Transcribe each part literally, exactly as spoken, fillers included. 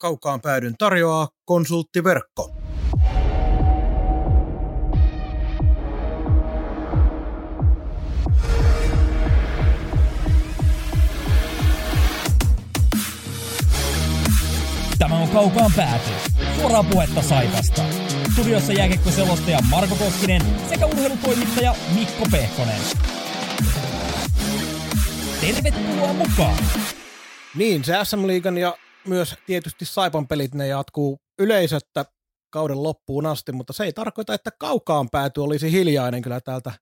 Kaukaan päädyn tarjoaa Konsulttiverkko. Tämä on Kaukaan pääty. Suoraa puhetta Saipasta. Studiossa jääkiekkoselostaja Marko Koskinen sekä urheilutoimittaja Mikko Pehkonen. Tervetuloa mukaan! Niin, se äs äm-liigan ja myös tietysti Saipan pelit, ne jatkuu yleisöttä kauden loppuun asti, mutta se ei tarkoita, että Kaukaan pääty olisi hiljainen. Kyllä täältä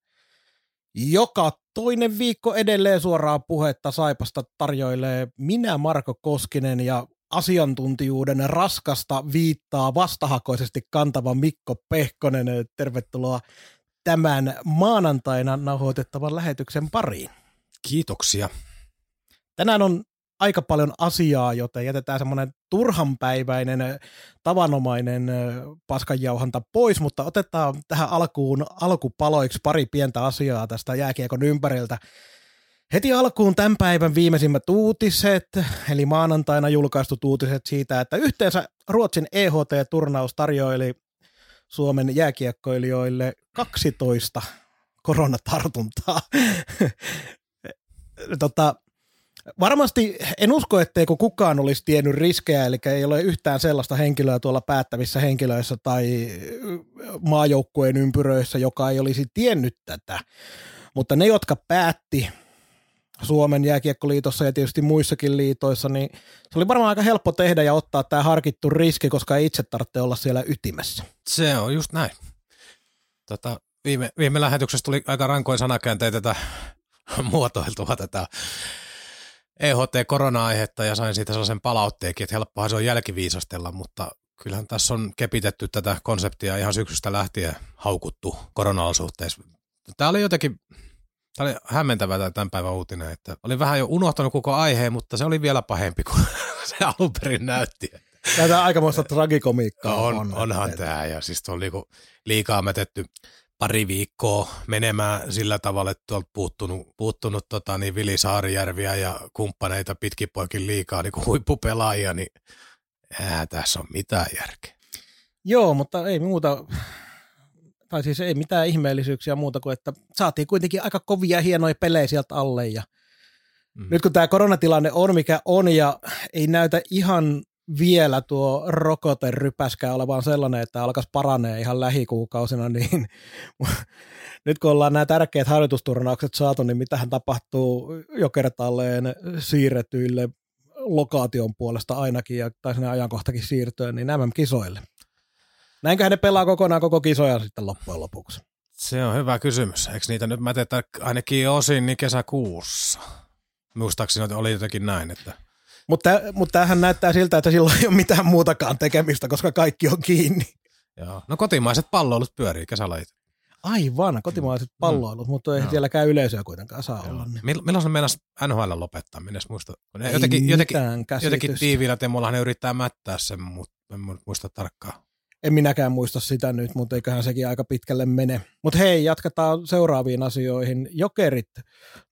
joka toinen viikko edelleen suoraa puhetta Saipasta tarjoilee minä, Marko Koskinen, ja asiantuntijuuden raskasta viittaa vastahakoisesti kantava Mikko Pehkonen. Tervetuloa tämän maanantaina nauhoitettavan lähetyksen pariin. Kiitoksia. Tänään on aika paljon asiaa, joten jätetään semmoinen turhanpäiväinen, tavanomainen paskanjauhanta pois, mutta otetaan tähän alkuun alkupaloiksi pari pientä asiaa tästä jääkiekon ympäriltä. Heti alkuun tämän päivän viimeisimmät uutiset, eli maanantaina julkaistut uutiset siitä, että yhteensä Ruotsin E H T-turnaus tarjoili Suomen jääkiekkoilijoille kaksitoista koronatartuntaa. Tota, varmasti en usko, etteikö kukaan olisi tiennyt riskejä, eli ei ole yhtään sellaista henkilöä tuolla päättävissä henkilöissä tai maajoukkueen ympyröissä, joka ei olisi tiennyt tätä, mutta ne, jotka päätti Suomen jääkiekkoliitossa ja tietysti muissakin liitoissa, niin se oli varmaan aika helppo tehdä ja ottaa tämä harkittu riski, koska ei itse tarvitse olla siellä ytimessä. Se on just näin. Tota, viime, viime lähetyksessä tuli aika rankoin sanakääntein tätä muotoiltua tätä E H T-korona-aihetta ja sain siitä sellaisen palautteekin, että helppohan se on jälkiviisastella, mutta kyllähän tässä on kepitetty tätä konseptia ihan syksystä lähtien haukuttu korona-olosuhteissa. Tämä oli jotenkin, tämä oli hämmentävä tämän päivän uutinen, että olin vähän jo unohtanut koko aiheen, mutta se oli vielä pahempi kuin se alun perin näytti. Tämä on aikamoista tragikomiikkaa. On, on, onhan että tämä, ja siis on liikaa mätetty pari viikkoa menemään sillä tavalla, että on puuttunut, puuttunut tota, niin Vili Saarijärviä ja kumppaneita pitkin poikin liikaa niin kuin huippupelaajia, niin ää, tässä on mitään järkeä. Joo, mutta ei muuta, tai siis ei mitään ihmeellisyyksiä muuta kuin, että saatiin kuitenkin aika kovia hienoja pelejä sieltä alle. Ja mm. nyt kun tämä koronatilanne on mikä on ja ei näytä ihan vielä tuo rokoterypäskää olevan sellainen, että alkaisi paranee ihan lähikuukausina, niin nyt kun ollaan nämä tärkeät harjoitusturnaukset saatu, niin mitähän tapahtuu jo kertaalleen siirretyille lokaation puolesta ainakin, ja tai sinne ajankohtakin siirtyä, niin M M-kisoille. Näinköhän ne pelaa kokonaan koko kisoja sitten loppujen lopuksi? Se on hyvä kysymys. Eikö niitä nyt mätetä ainakin osin niin kesäkuussa? Muistaakseni oli jotenkin näin, että Mutta, mutta tämähän näyttää siltä, että silloin ei ole mitään muutakaan tekemistä, koska kaikki on kiinni. Joo. No kotimaiset palloilut pyörii kesälajit. Aivan, kotimaiset palloilut, mm. mutta ei no. siellä käy yleisöä kuitenkaan saa Joo. olla. Niin. Mill- milloin se meinasi N H L lopettaa? Minäs muista. Ei jotenkin, jotenkin, jotenkin tiiviillä teemollahan ne yrittää mättää sen, mutta en muista tarkkaan. En minäkään muista sitä nyt, mutta eiköhän sekin aika pitkälle mene. Mutta hei, jatketaan seuraaviin asioihin. Jokerit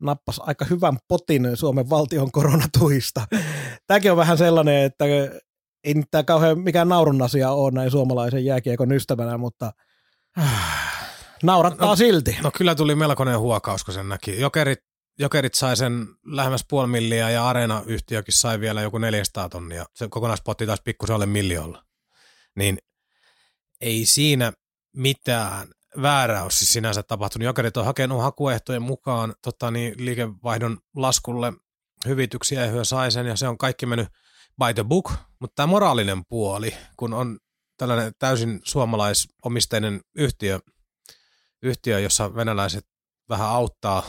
nappasi aika hyvän potin Suomen valtion koronatuista. Tämäkin on vähän sellainen, että ei nyt tämä kauhean mikään naurun asia ole näin suomalaisen jääkiekon ystävänä, mutta naurattaa no, silti. No kyllä tuli melkoinen huokaus, kun sen näki. Jokerit, jokerit sai sen lähemmäs puoli milliä ja Areena-yhtiökin sai vielä joku neljäsataa tonnia. Se kokonaispotti taas pikkusen alle miljoonalla. Niin ei siinä mitään väärää ole siis sinänsä tapahtunut. Jokerit on hakenut hakuehtojen mukaan tota, niin liikevaihdon laskulle hyvityksiä, ja hyö sai sen, ja se on kaikki mennyt by the book. Mutta tämä moraalinen puoli, kun on tällainen täysin suomalaisomisteinen yhtiö, yhtiö jossa venäläiset vähän auttaa,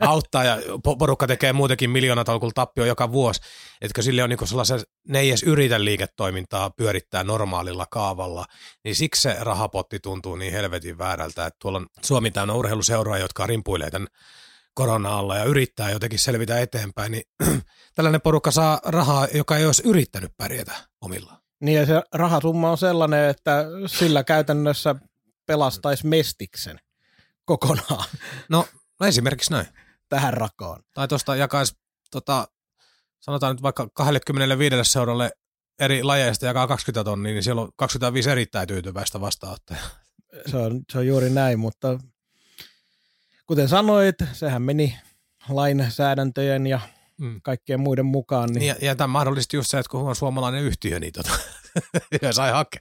auttaa ja porukka tekee muutenkin miljoonatolkulla tappio joka vuosi, etkö sille on niinku sellaisen, ne ei edes yritä liiketoimintaa pyörittää normaalilla kaavalla, niin siksi se rahapotti tuntuu niin helvetin väärältä, että tuolla on Suomi täynnä urheiluseuraa, jotka rimpuilee tämän korona-alla ja yrittää jotenkin selvitä eteenpäin, niin tällainen porukka saa rahaa, joka ei olisi yrittänyt pärjätä omillaan. Niin ja se rahasumma on sellainen, että sillä käytännössä pelastaisi Mestiksen kokonaan. No esimerkiksi näin. Tähän rakoon. Tai tuosta jakaisi, tota, sanotaan nyt vaikka kaksikymmentäviisi seuralle eri lajeista jakaa kaksikymmentä tonnia, niin siellä on kaksikymmentäviisi erittäin tyytyväistä vastaanottajaa. Se on, se on juuri näin, mutta kuten sanoit, sehän meni lainsäädäntöjen ja mm. kaikkien muiden mukaan. Niin... Ja, ja tämä mahdollisesti just se, että kun on suomalainen yhtiö, niin tota, sai hakea.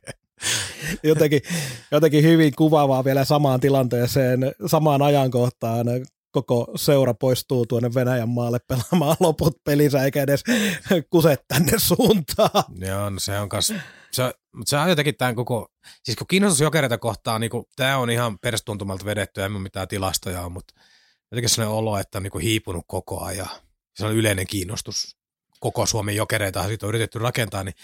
Jotenkin, jotenkin hyvin kuvaavaa vielä samaan tilanteeseen, samaan ajankohtaan. Koko seura poistuu tuonne Venäjän maalle pelaamaan loput pelinsä, eikä edes kuse tänne suuntaan. Joo, no se on kas... Se, mutta se on jotenkin tämän koko... Siis kun kiinnostus Jokereita kohtaan, niin tämä on ihan perstuntumalta vedetty, en ole mitään tilastoja, mutta jotenkin sellainen olo, että on niin kuin hiipunut koko ajan. Se on yleinen kiinnostus koko Suomen Jokereita, siitä on yritetty rakentaa, niin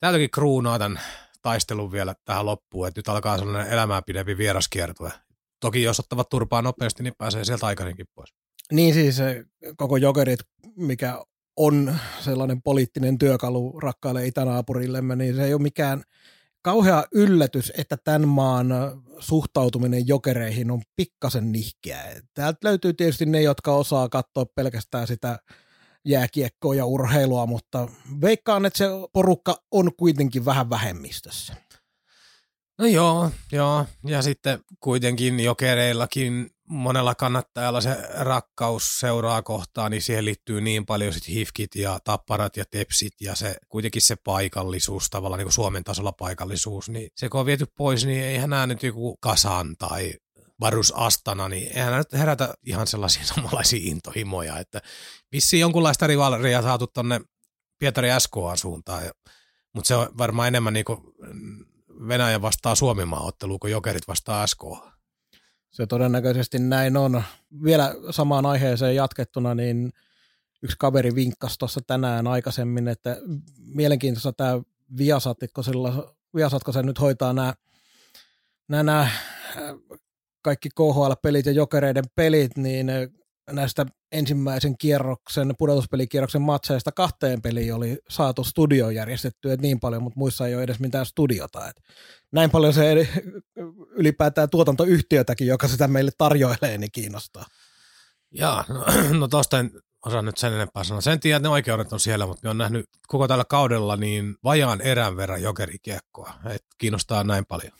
tämä jotenkin kruunaa tämän taistelun vielä tähän loppuun, että nyt alkaa sellainen elämää pidempi vieraskiertue. Toki jos ottavat turpaa nopeasti, niin pääsee sieltä aikaisinkin pois. Niin siis koko Jokerit, mikä on sellainen poliittinen työkalu rakkaille itänaapurillemme, niin se ei ole mikään kauhea yllätys, että tämän maan suhtautuminen Jokereihin on pikkasen nihkeä. Täältä löytyy tietysti ne, jotka osaa katsoa pelkästään sitä jääkiekkoa ja urheilua, mutta veikkaan, että se porukka on kuitenkin vähän vähemmistössä. No joo, joo, ja sitten kuitenkin Jokereillakin monella kannattajalla se rakkaus seuraa kohtaan, niin siihen liittyy niin paljon sitten HIFKit ja Tapparat ja Tepsit ja se, kuitenkin se paikallisuus, tavallaan niin kuin Suomen tasolla paikallisuus, niin se kun on viety pois, niin eihän nämä nyt joku Kasan tai Varus Astana, niin eihän nämä nyt herätä ihan sellaisia samanlaisia intohimoja, että vissiin jonkunlaista rivalria saatu tuonne Pietari S K:n suuntaan, mutta se on varmaan enemmän niin kuin Venäjä vastaa Suomimaan otteluun, kun Jokerit vastaa S K. Se todennäköisesti näin on. Vielä samaan aiheeseen jatkettuna, niin yksi kaveri vinkkasi tuossa tänään aikaisemmin, että mielenkiintoista tämä Viasat, kun sillä, Viasatko se nyt hoitaa nämä, nämä, nämä kaikki K H L-pelit ja Jokereiden pelit, niin näistä ensimmäisen kierroksen, pudotuspelikierroksen matseista kahteen peliin oli saatu studioon järjestettyä niin paljon, mutta muissa ei ole edes mitään studiota. Et näin paljon se ylipäätään tuotantoyhtiötäkin, joka sitä meille tarjoilee, niin kiinnostaa. Jaa, no, no tuosta en osaa nyt sen enempää sanoa. Sen tiedän, että ne oikeudet on siellä, mutta me on nähnyt koko tällä kaudella niin vajaan erän verran jokerikiekkoa. Et kiinnostaa näin paljon.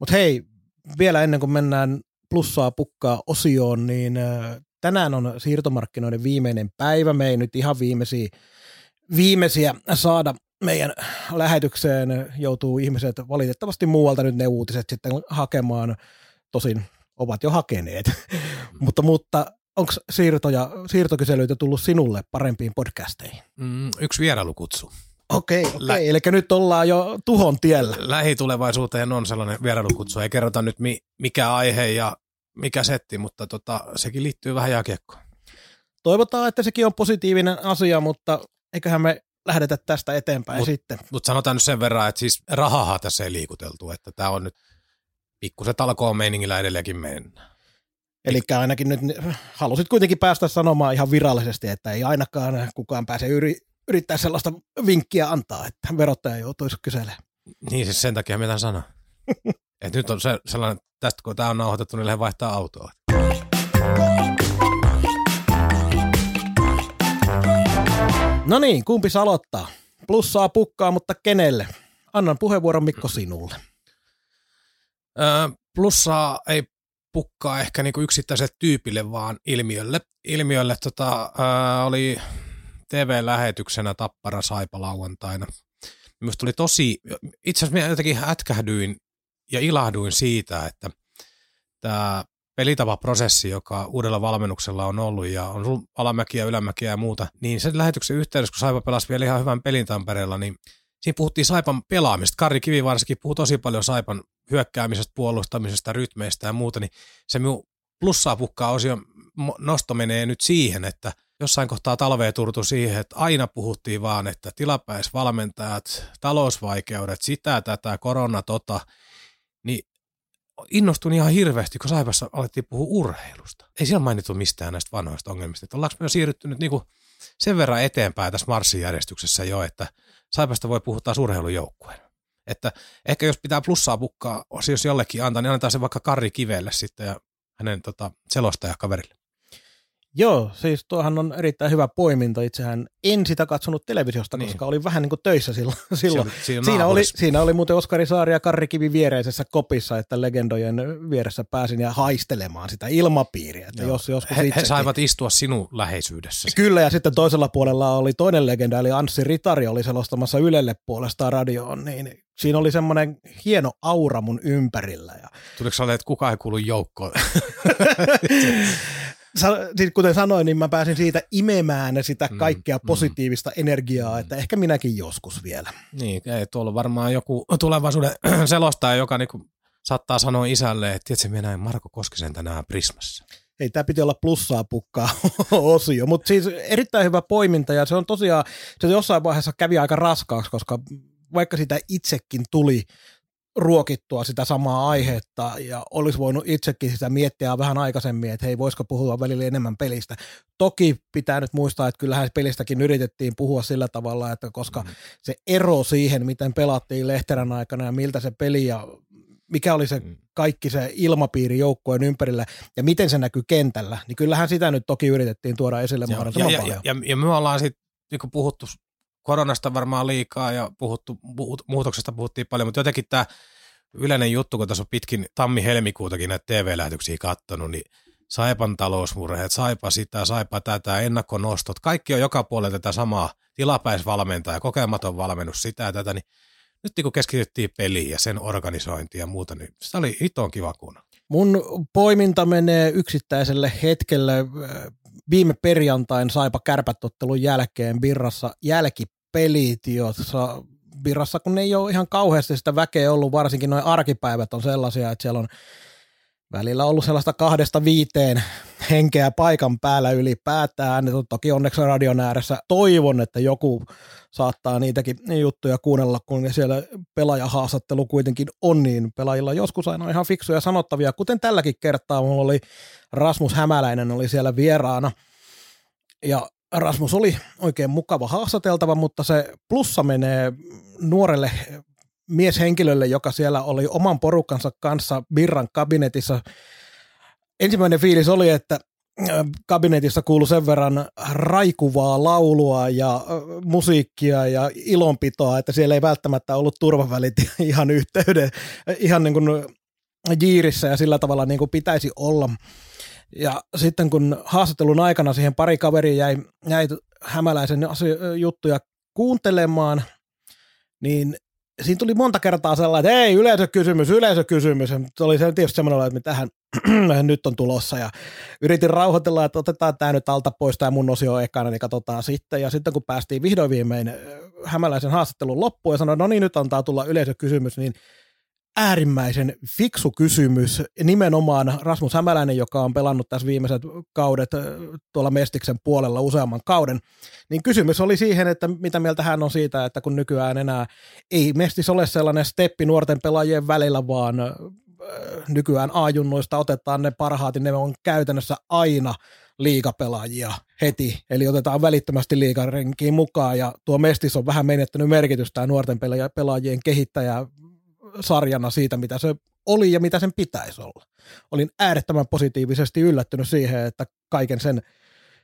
Mutta hei, vielä ennen kuin mennään plussaa pukkaa osioon, niin tänään on siirtomarkkinoiden viimeinen päivä. Me ei nyt ihan viimeisiä, viimeisiä saada meidän lähetykseen. Joutuu ihmiset valitettavasti muualta nyt ne uutiset sitten hakemaan. Tosin ovat jo hakeneet. mutta mutta onko siirtoja, siirtokyselyitä tullut sinulle parempiin podcasteihin? Mm, yksi vierailukutsu. Okei, okay, okay. Lä- eli nyt ollaan jo tuhon tiellä. Lähitulevaisuuteen on sellainen vierailukutsu. Ei kerrota nyt mi- mikä aihe ja mikä setti, mutta tota, sekin liittyy vähän jääkiekkoon. Toivotaan, että sekin on positiivinen asia, mutta eiköhän me lähdetä tästä eteenpäin mut, sitten. Mutta sanotaan nyt sen verran, että siis rahaa tässä ei liikuteltu, että tämä on nyt pikkuset alkoon meiningillä edelleenkin mennään. Eli ainakin nyt halusit kuitenkin päästä sanomaan ihan virallisesti, että ei ainakaan kukaan pääse yri, yrittää sellaista vinkkiä antaa, että verottaja joutuisi kyselemään. Niin siis sen takia meidän sana. Et nyt on se, sellainen, tästä kun tämä on nauhoitettu, niin lähden vaihtaa autoa. No niin, kumpi aloittaa? Plussaa pukkaa, mutta kenelle? Annan puheenvuoron Mikko sinulle. Öö, plussaa ei pukkaa ehkä niinku yksittäiselle tyypille, vaan ilmiölle. Ilmiölle tota, öö, oli T V-lähetyksenä Tappara Saipa lauantaina. Minusta tuli tosi, itse asiassa minä jotenkin hätkähdyin ja ilahduin siitä, että tämä pelitapaprosessi, joka uudella valmennuksella on ollut ja on alamäkiä, ylämäkiä ja muuta, niin sen lähetyksen yhteydessä, kun Saipa pelasi vielä ihan hyvän pelin Tampereella, niin siinä puhuttiin Saipan pelaamista. Kari Kivi varsinkin puhui tosi paljon Saipan hyökkäämisestä, puolustamisesta, rytmeistä ja muuta, niin se minun plussaa pukkaa osion nosto menee nyt siihen, että jossain kohtaa talvea turtu siihen, että aina puhuttiin vaan, että tilapäisvalmentajat, talousvaikeudet, sitä, tätä, korona, tota, niin innostuin ihan hirveästi, kun Saipassa alettiin puhua urheilusta. Ei siellä mainittu mistään näistä vanhoista ongelmista. Että ollaanko me jo siirrytty nyt niin kuin sen verran eteenpäin tässä marssijärjestyksessä jo, että Saipasta voi puhua taas urheilujoukkueen. Että ehkä jos pitää plussaa pukkaa, jos jollekin antaa, niin annetaan se vaikka Kari Kivelle sitten ja hänen tota, selostajakaverille. Joo, siis tuohan on erittäin hyvä poiminta. Itsehän en sitä katsonut televisiosta, niin. koska olin vähän niin kuin töissä silloin. silloin. Siinä, siinä, oli, siinä oli muuten Oskari Saari ja Kari Kivi viereisessä kopissa, että legendojen vieressä pääsin ja haistelemaan sitä ilmapiiriä. Että jos, joskus he, he saivat istua sinun läheisyydessä. Kyllä, ja sitten toisella puolella oli toinen legenda, eli Anssi Ritari oli selostamassa Ylelle puolestaan radioon, niin siinä oli semmoinen hieno aura mun ympärillä. Ja... Tuliko sanoa, että kukaan ei kuulu joukkoon? Siis kuten sanoin, niin mä pääsin siitä imemään sitä kaikkea mm, positiivista mm, energiaa, että ehkä minäkin joskus vielä. Niin, ei, tuolla varmaan joku tulevaisuuden selostaja, joka niin kuin saattaa sanoa isälle, että tiedätkö, minä näin Marko Koskisen tänään Prismassa. Ei, tämä piti olla plussaa pukkaa osio, mutta siis erittäin hyvä poiminta, ja se on tosiaan, se jossain vaiheessa kävi aika raskaaksi, koska vaikka sitä itsekin tuli ruokittua sitä samaa aihetta ja olisi voinut itsekin sitä miettiä vähän aikaisemmin, että hei, voisiko puhua välillä enemmän pelistä. Toki pitää nyt muistaa, että kyllähän pelistäkin yritettiin puhua sillä tavalla, että koska mm. se ero siihen, miten pelattiin Lehterän aikana ja miltä se peli ja mikä oli se kaikki se ilmapiiri joukkojen ympärillä ja miten se näkyy kentällä, niin kyllähän sitä nyt toki yritettiin tuoda esille mahdollisimman paljon. Ja, ja, ja, ja me ollaan sitten niin puhuttu koronasta varmaan liikaa ja puhuttu, muutoksesta puhuttiin paljon, mutta jotenkin tämä yleinen juttu, kun tässä on pitkin tammi-helmikuutakin näitä T V-lähetyksiä katsonut, niin Saipan talousmurheet, Saipa sitä, Saipa tätä, ennakkonostot, kaikki on joka puolella tätä samaa tilapäisvalmentaja, kokematon valmennus, sitä ja tätä, niin nyt kun keskityttiin peliin ja sen organisointiin ja muuta, niin sitä oli hiton kiva kuunnella. Mun poiminta menee yksittäiselle hetkelle. Viime perjantain Saipa kärpätottelun jälkeen Birrassa jälkipelit, jossa Birrassa kun ei ole ihan kauheasti sitä väkeä ollut, varsinkin noin arkipäivät on sellaisia, että siellä on välillä ollut sellaista kahdesta viiteen henkeä paikan päällä ylipäätään. Toki onneksi radion ääressä toivon, että joku saattaa niitäkin juttuja kuunnella, kun siellä pelaajahaastattelu kuitenkin on, niin pelaajilla joskus aina on ihan fiksuja sanottavia. Kuten tälläkin kertaa, mulla oli Rasmus Hämäläinen oli siellä vieraana ja Rasmus oli oikein mukava haastateltava, mutta se plussa menee nuorelle mieshenkilölle, joka siellä oli oman porukkansa kanssa Birran kabinetissa. Ensimmäinen fiilis oli, että kabinetissa kuului sen verran raikuvaa laulua ja musiikkia ja ilonpitoa, että siellä ei välttämättä ollut turvavälit ihan yhteyden, ihan niin kuin jiirissä ja sillä tavalla niin kuin pitäisi olla. Ja sitten kun haastattelun aikana siihen pari kaveria jäi, jäi Hämäläisen juttuja kuuntelemaan, niin siinä tuli monta kertaa sellainen, että ei, yleisökysymys, yleisökysymys. Se oli tietysti semmoinen, että mitähän nyt on tulossa. Ja yritin rauhoitella, että otetaan tämä nyt alta pois, tämä mun osio ekana, niin katsotaan sitten. Ja sitten kun päästiin vihdoin viimein Hämäläisen haastattelun loppuun ja sanoi, no niin, nyt antaa tulla yleisökysymys, niin äärimmäisen fiksu kysymys. Nimenomaan Rasmus Hämäläinen, joka on pelannut tässä viimeiset kaudet tuolla Mestiksen puolella useamman kauden, niin kysymys oli siihen, että mitä mieltä hän on siitä, että kun nykyään enää ei Mestis ole sellainen steppi nuorten pelaajien välillä, vaan nykyään A-junnuista otetaan ne parhaat, ne on käytännössä aina liigapelaajia heti, eli otetaan välittömästi liigarenkiin mukaan, ja tuo Mestis on vähän menettänyt merkitystä nuorten pelaajien kehittäjä sarjana siitä, mitä se oli ja mitä sen pitäisi olla. Olin äärettömän positiivisesti yllättynyt siihen, että kaiken sen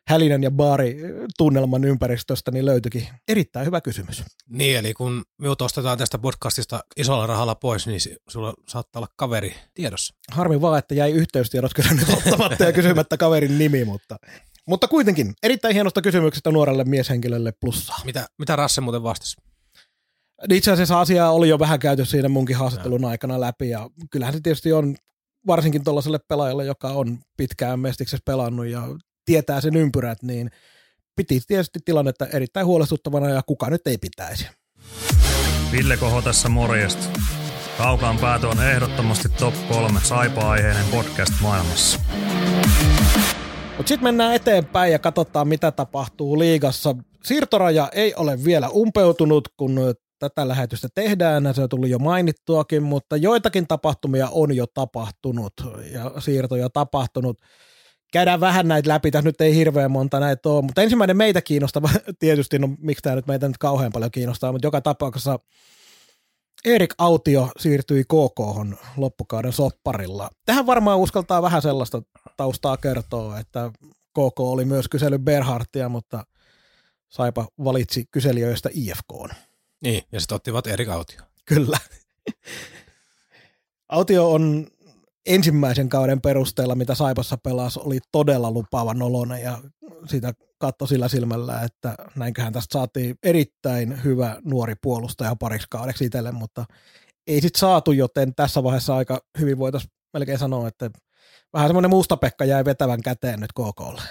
hälinän ja baaritunnelman ympäristöstä niin löytyikin erittäin hyvä kysymys. Niin, eli kun minut ostetaan tästä podcastista isolla rahalla pois, niin sulla saattaa olla kaveri tiedossa. Harmi vaan, että jäi yhteystiedot kyllä nyt ottamatta ja kysymättä kaverin nimi, mutta, mutta kuitenkin erittäin hienosta kysymyksestä nuorelle mieshenkilölle plussaa. Mitä, mitä Rasse muuten vastasi? Itse asiassa asiaa oli jo vähän käyty siinä munkin haastattelun aikana läpi, ja kyllähän se tietysti on varsinkin tuollaiselle pelaajalle, joka on pitkään Mestiksessä pelannut ja tietää sen ympyrät, niin piti tietysti tilannetta erittäin huolestuttavana, ja kuka nyt ei pitäisi. Ville Kohho tässä morjesta. Kaukaan päätö on ehdottomasti top kolme Saipa-aiheinen podcast maailmassa. Mutta sitten mennään eteenpäin ja katsotaan, mitä tapahtuu liigassa. Siirtoraja ei ole vielä umpeutunut, kun tätä lähetystä tehdään, se on tullut jo mainittuakin, mutta joitakin tapahtumia on jo tapahtunut ja siirtoja tapahtunut. Käydään vähän näitä läpi, tässä nyt ei hirveän monta näitä ole, mutta ensimmäinen meitä kiinnostava, tietysti, no miksi tämä nyt meitä nyt kauhean paljon kiinnostaa, mutta joka tapauksessa Erik Autio siirtyi K K:hon loppukauden sopparilla. Tähän varmaan uskaltaa vähän sellaista taustaa kertoa, että K K oli myös kysellyt Berhardtia, mutta Saipa valitsi kyselijöistä I F K:n. Niin, ja sitten ottivat Erik Autio. Kyllä. Autio on ensimmäisen kauden perusteella, mitä Saipassa pelasi, oli todella lupaava noloinen ja sitä katsoi sillä silmällä, että näinköhän tästä saatiin erittäin hyvä nuori puolustaja pariksi kaudeksi itselle, mutta ei sit saatu, joten tässä vaiheessa aika hyvin voitaisiin melkein sanoa, että vähän semmoinen Mustapekka jäi vetävän käteen nyt K K:lle.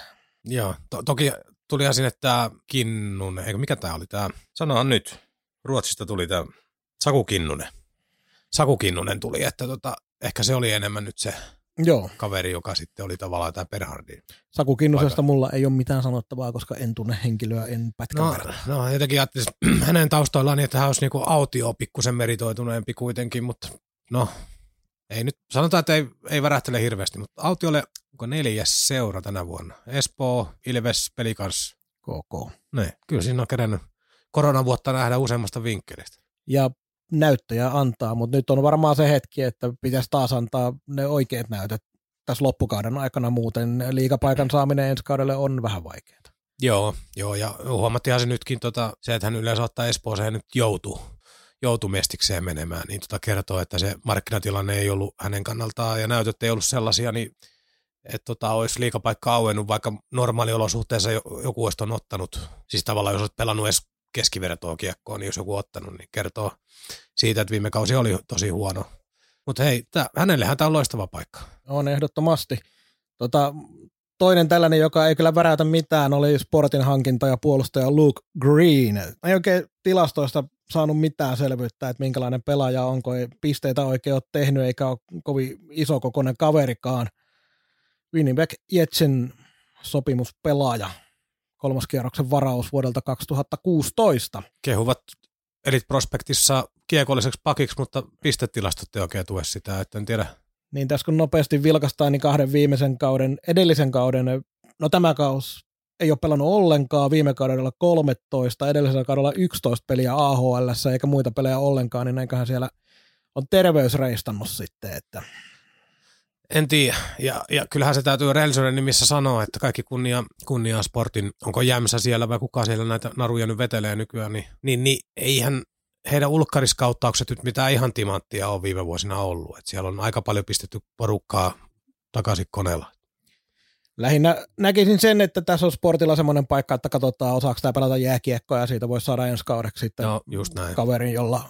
Joo, to- toki tuli esille tämä Kinnunen, eikö mikä tämä oli tämä, sanoa nyt, Ruotsista tuli tämä Saku Kinnunen. Saku Kinnunen tuli, että tota, ehkä se oli enemmän nyt se Joo. kaveri, joka sitten oli tavallaan tämä Berhardin. Saku Kinnusesta Aika. Mulla ei ole mitään sanottavaa, koska en tunne henkilöä, en pätkän verran. No, no jotenkin ajattelin hänen taustoillaan niin, että hän olisi niinku Autio pikkusen meritoituneempi kuitenkin, mutta no ei nyt, sanotaan, että ei, ei värähtele hirveästi, mutta Autiolle onko neljäs seura tänä vuonna? Espoo, Ilves, Pelikans, K K. Ne, kyllä siinä on kerännyt koronavuotta nähdä useammasta vinkkelistä. Ja näyttöjä antaa, mutta nyt on varmaan se hetki, että pitäisi taas antaa ne oikeat näytöt tässä loppukauden aikana, muuten liigapaikan saaminen ensi kaudelle on vähän vaikeaa. Joo, joo, ja huomattiinhan se nytkin tota, se, että hän yleensä ottaa Espooseen nyt joutuu, joutuu Mestikseen menemään, niin tota kertoo, että se markkinatilanne ei ollut hänen kannaltaan ja näytöt ei ollut sellaisia, niin että tota, olisi liigapaikka auennut, vaikka normaaliolosuhteessa joku olisi ottanut, siis tavallaan jos olet pelannut edes keskivertoa kiekkoon, niin jos joku ottanut, niin kertoo siitä, että viime kausi oli tosi huono. Mutta hei, tää, hänellähän tämä on loistava paikka. On ehdottomasti. Tota, toinen tällainen, joka ei kyllä väräytä mitään, oli Sportin hankinta ja puolustaja Luke Green. Ei oikein tilastoista saanut mitään selvyyttä, että minkälainen pelaaja on, kun ei pisteitä oikein ole tehnyt, eikä ole kovin isokokoinen kaverikaan. Winnipeg Jetsin sopimuspelaaja. Kolmaskierroksen varaus vuodelta kaksituhattakuusitoista. Kehuvat Elite Prospectissa kiekolliseksi pakiksi, mutta pistetilastot ei oikein tue sitä, että en tiedä. Niin tässä kun nopeasti vilkastaan, niin kahden viimeisen kauden, edellisen kauden, no tämä kaus ei ole pelannut ollenkaan, viime kaudella kolmetoista, edellisellä kaudella yksitoista peliä A H L:ssä eikä muita pelejä ollenkaan, niin eiköhän siellä on terveys reistannut sitten, että... En tiedä, ja, ja kyllähän se täytyy rehellisyyden nimissä sanoa, että kaikki kunnia, kunnia Sportin, onko Jämsä siellä vai kuka siellä näitä naruja nyt vetelee nykyään, niin, niin, niin eihän heidän ulkkariskauttaukset nyt mitään ihan timanttia ole viime vuosina ollut. Et siellä on aika paljon pistetty porukkaa takaisin koneella. Lähinnä näkisin sen, että tässä on Sportilla semmoinen paikka, että katsotaan osaako tämä pelata jääkiekkoa ja siitä voisi saada ensi kaudeksi sitten no, just näin. Kaverin, jolla...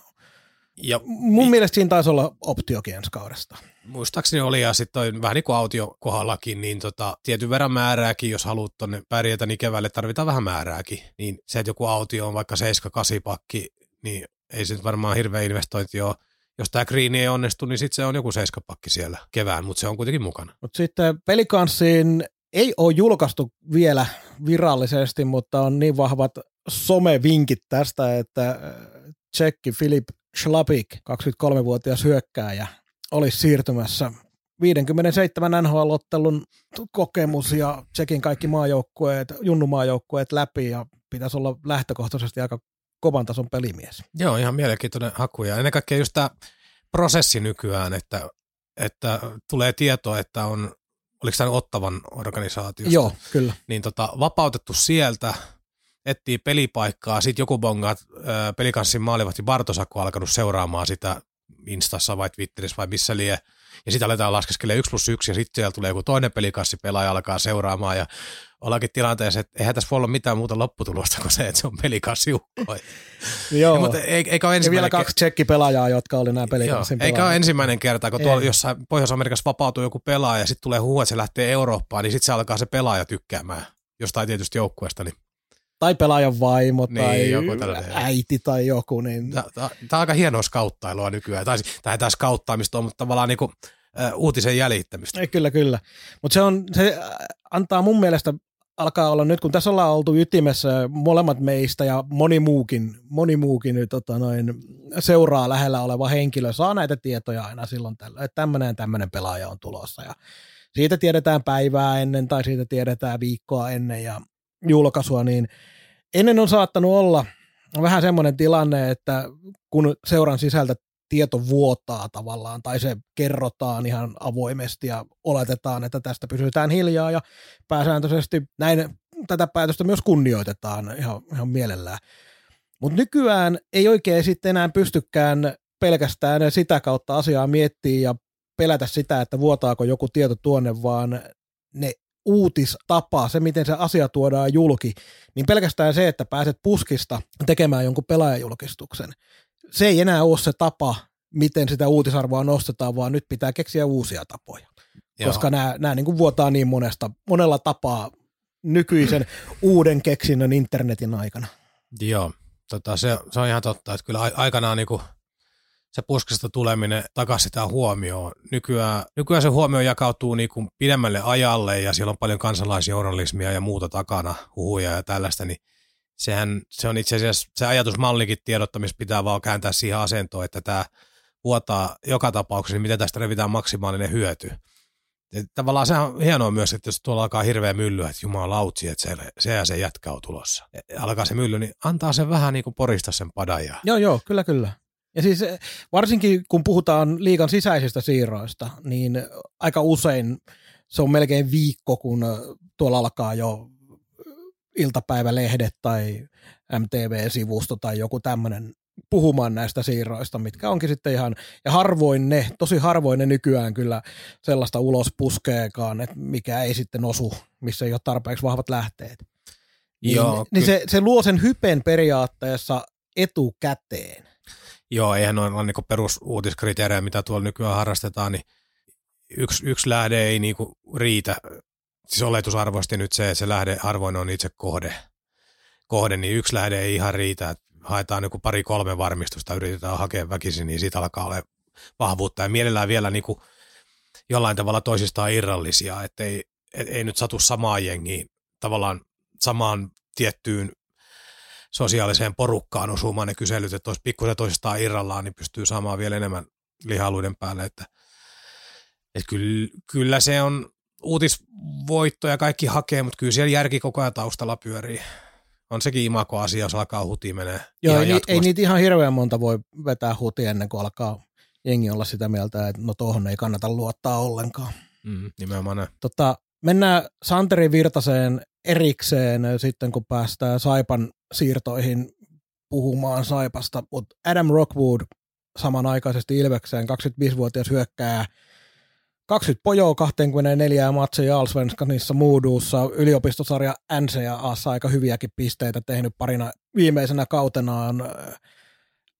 Ja, mun mielestä siinä taisi olla optiokin ensi kaudesta. Muistaakseni oli, ja sitten vähän niin kuin Autio kohdallakin, niin tota, tietyn verran määrääkin, jos haluat tuonne pärjätä, niin keväälle tarvitaan vähän määrääkin. Niin se, että joku Autio on vaikka seitsemän kahdeksan pakki, niin ei se nyt varmaan hirveä investointi ole. Jos tämä Green ei onnistu, niin sitten se on joku seitsemän pakki siellä kevään, mutta se on kuitenkin mukana. Mutta sitten Pelikanssiin ei ole julkaistu vielä virallisesti, mutta on niin vahvat somevinkit tästä, että tsekki Filip Schlapik, kaksikymmentäkolmevuotias hyökkääjä, olisi siirtymässä viisikymmentäseitsemän N H L-ottelun kokemus ja tsekin kaikki maajoukkueet, junnumaajoukkueet läpi ja pitäisi olla lähtökohtaisesti aika kovan tason pelimies. Joo, ihan mielenkiintoinen haku ja ennen kaikkea just tämä prosessi nykyään, että, että tulee tietoa, että on, oliko tämä Ottavan organisaatiosta? Joo, kyllä. Niin tota, vapautettu sieltä. Etsii pelipaikkaa, sitten joku bongaat Pelikanssin maalivahti Bartosakko alkanut seuraamaan sitä Instassa vai Twitterissä vai missä lie, ja sitten aletaan laskeskelemaan yksi plus yksi, ja sitten siellä tulee joku toinen Pelikanssi pelaaja alkaa seuraamaan, ja ollaankin tilanteessa, että eihän tässä voi olla mitään muuta lopputulosta kuin se, että se on Pelikanssi ukko. Joo, ja, mutta ei, eikä ole ensimmäinen... ja vielä kaksi tsekkipelaajaa, jotka oli nämä Pelikanssin pelaajat. Eikä ole ensimmäinen kerta, kun tuolla ei. Jossain Pohjois-Amerikassa vapautuu joku pelaaja, ja sitten tulee huua, että se lähtee Eurooppaan, niin sitten se alkaa se pelaaja tykkäämään jostain tietystä joukkueesta, niin tai pelaajan vaimo, niin, tai äiti tai joku. Niin. Tämä, tämä, tämä on aika hienoa skauttailua nykyään. Tai, tai tämä skauttaamista on, mutta tavallaan niin kuin, äh, uutisen jäljittämistä. Ei, kyllä, kyllä. Mutta se, on, se antaa mun mielestä, alkaa olla nyt, kun tässä ollaan oltu ytimessä molemmat meistä ja moni muukin, moni muukin nyt, tota noin, seuraa lähellä oleva henkilö, saa näitä tietoja aina silloin tällöin, että tämmöinen ja tämmöinen pelaaja on tulossa. Ja siitä tiedetään päivää ennen tai siitä tiedetään viikkoa ennen ja julkaisua, niin ennen on saattanut olla vähän semmoinen tilanne, että kun seuran sisältä tieto vuotaa tavallaan, tai se kerrotaan ihan avoimesti ja oletetaan, että tästä pysytään hiljaa ja pääsääntöisesti näin tätä päätöstä myös kunnioitetaan ihan, ihan mielellään. Mutta nykyään ei oikein sitten enää pystykään pelkästään sitä kautta asiaa miettiä ja pelätä sitä, että vuotaako joku tieto tuonne, vaan ne uutistapa, se miten se asia tuodaan julki, niin pelkästään se, että pääset puskista tekemään jonkun pelaajajulkistuksen. Se ei enää ole se tapa, miten sitä uutisarvoa nostetaan, vaan nyt pitää keksiä uusia tapoja, Joo. koska nämä, nämä niin kuin vuotaa niin monesta, monella tapaa nykyisen uuden keksinnön internetin aikana. Joo, tota, se, se on ihan totta, että kyllä aikanaan niin kuin se puskista tuleminen takaisin sitä huomioon. Nykyään, nykyään se huomio jakautuu niin kuin pidemmälle ajalle ja siellä on paljon kansalaisjournalismia ja muuta takana, huhuja ja tällaista, niin sehän se on itse asiassa, se ajatusmallikin tiedottamisessa pitää vaan kääntää siihen asentoon, että tämä vuotaa joka tapauksessa, niin miten tästä revitään maksimaalinen hyöty. Ja tavallaan sehän on hienoa myös, että jos tuolla alkaa hirveä myllyä, että jumalautsi, että se, se ja se jätkä on tulossa. Ja alkaa se mylly, niin antaa sen vähän niin kuin porista sen padan. Ja... Joo, joo, kyllä, kyllä. Ja siis varsinkin kun puhutaan liigan sisäisistä siirroista, niin aika usein se on melkein viikko, kun tuolla alkaa jo iltapäivälehdet tai M T V-sivusto tai joku tämmöinen puhumaan näistä siirroista, mitkä onkin sitten ihan, ja harvoin ne, tosi harvoin ne nykyään kyllä sellaista ulos puskeekaan, että mikä ei sitten osu, missä ei ole tarpeeksi vahvat lähteet. Joo, niin niin se, se luo sen hypen periaatteessa etukäteen. Joo, eihän noilla niinku perusuutiskriteerejä, mitä tuolla nykyään harrastetaan, niin yksi, yksi lähde ei niinku riitä. Siis oletusarvoisesti nyt se, että se lähde harvoin on itse kohde, kohde niin yksi lähde ei ihan riitä. Haetaan niinku pari-kolme varmistusta, yritetään hakea väkisin, niin siitä alkaa olla vahvuutta. Ja mielellään vielä niinku jollain tavalla toisistaan irrallisia, että ei, et, ei nyt satu samaan jengiin, tavallaan samaan tiettyyn sosiaaliseen porukkaan osumaan ne kyselyt, että olisi pikkusen toisistaan irrallaan, niin pystyy saamaan vielä enemmän lihaluiden päälle. Että, että kyllä, kyllä se on uutisvoitto ja kaikki hakee, mutta kyllä siellä järki koko ajan taustalla pyörii. On sekin imakoasia, jos alkaa huti menee. Joo, ei, ei niitä ihan hirveän monta voi vetää huti ennen kuin alkaa jengi olla sitä mieltä, että no tuohon ei kannata luottaa ollenkaan. Mm, nimenomaan näin. Tota, mennään Santeri Virtaseen erikseen sitten, kun päästään Saipan siirtoihin puhumaan Saipasta, mutta Adam Rockwood samanaikaisesti Ilvekseen, kaksikymmentäviisivuotias hyökkääjä, kaksikymmentä pojoa kaksikymmentäneljä matsia Allsvenskanissa Mooduussa, yliopistosarja N C A A:ssa aika hyviäkin pisteitä tehnyt parina viimeisenä kautenaan,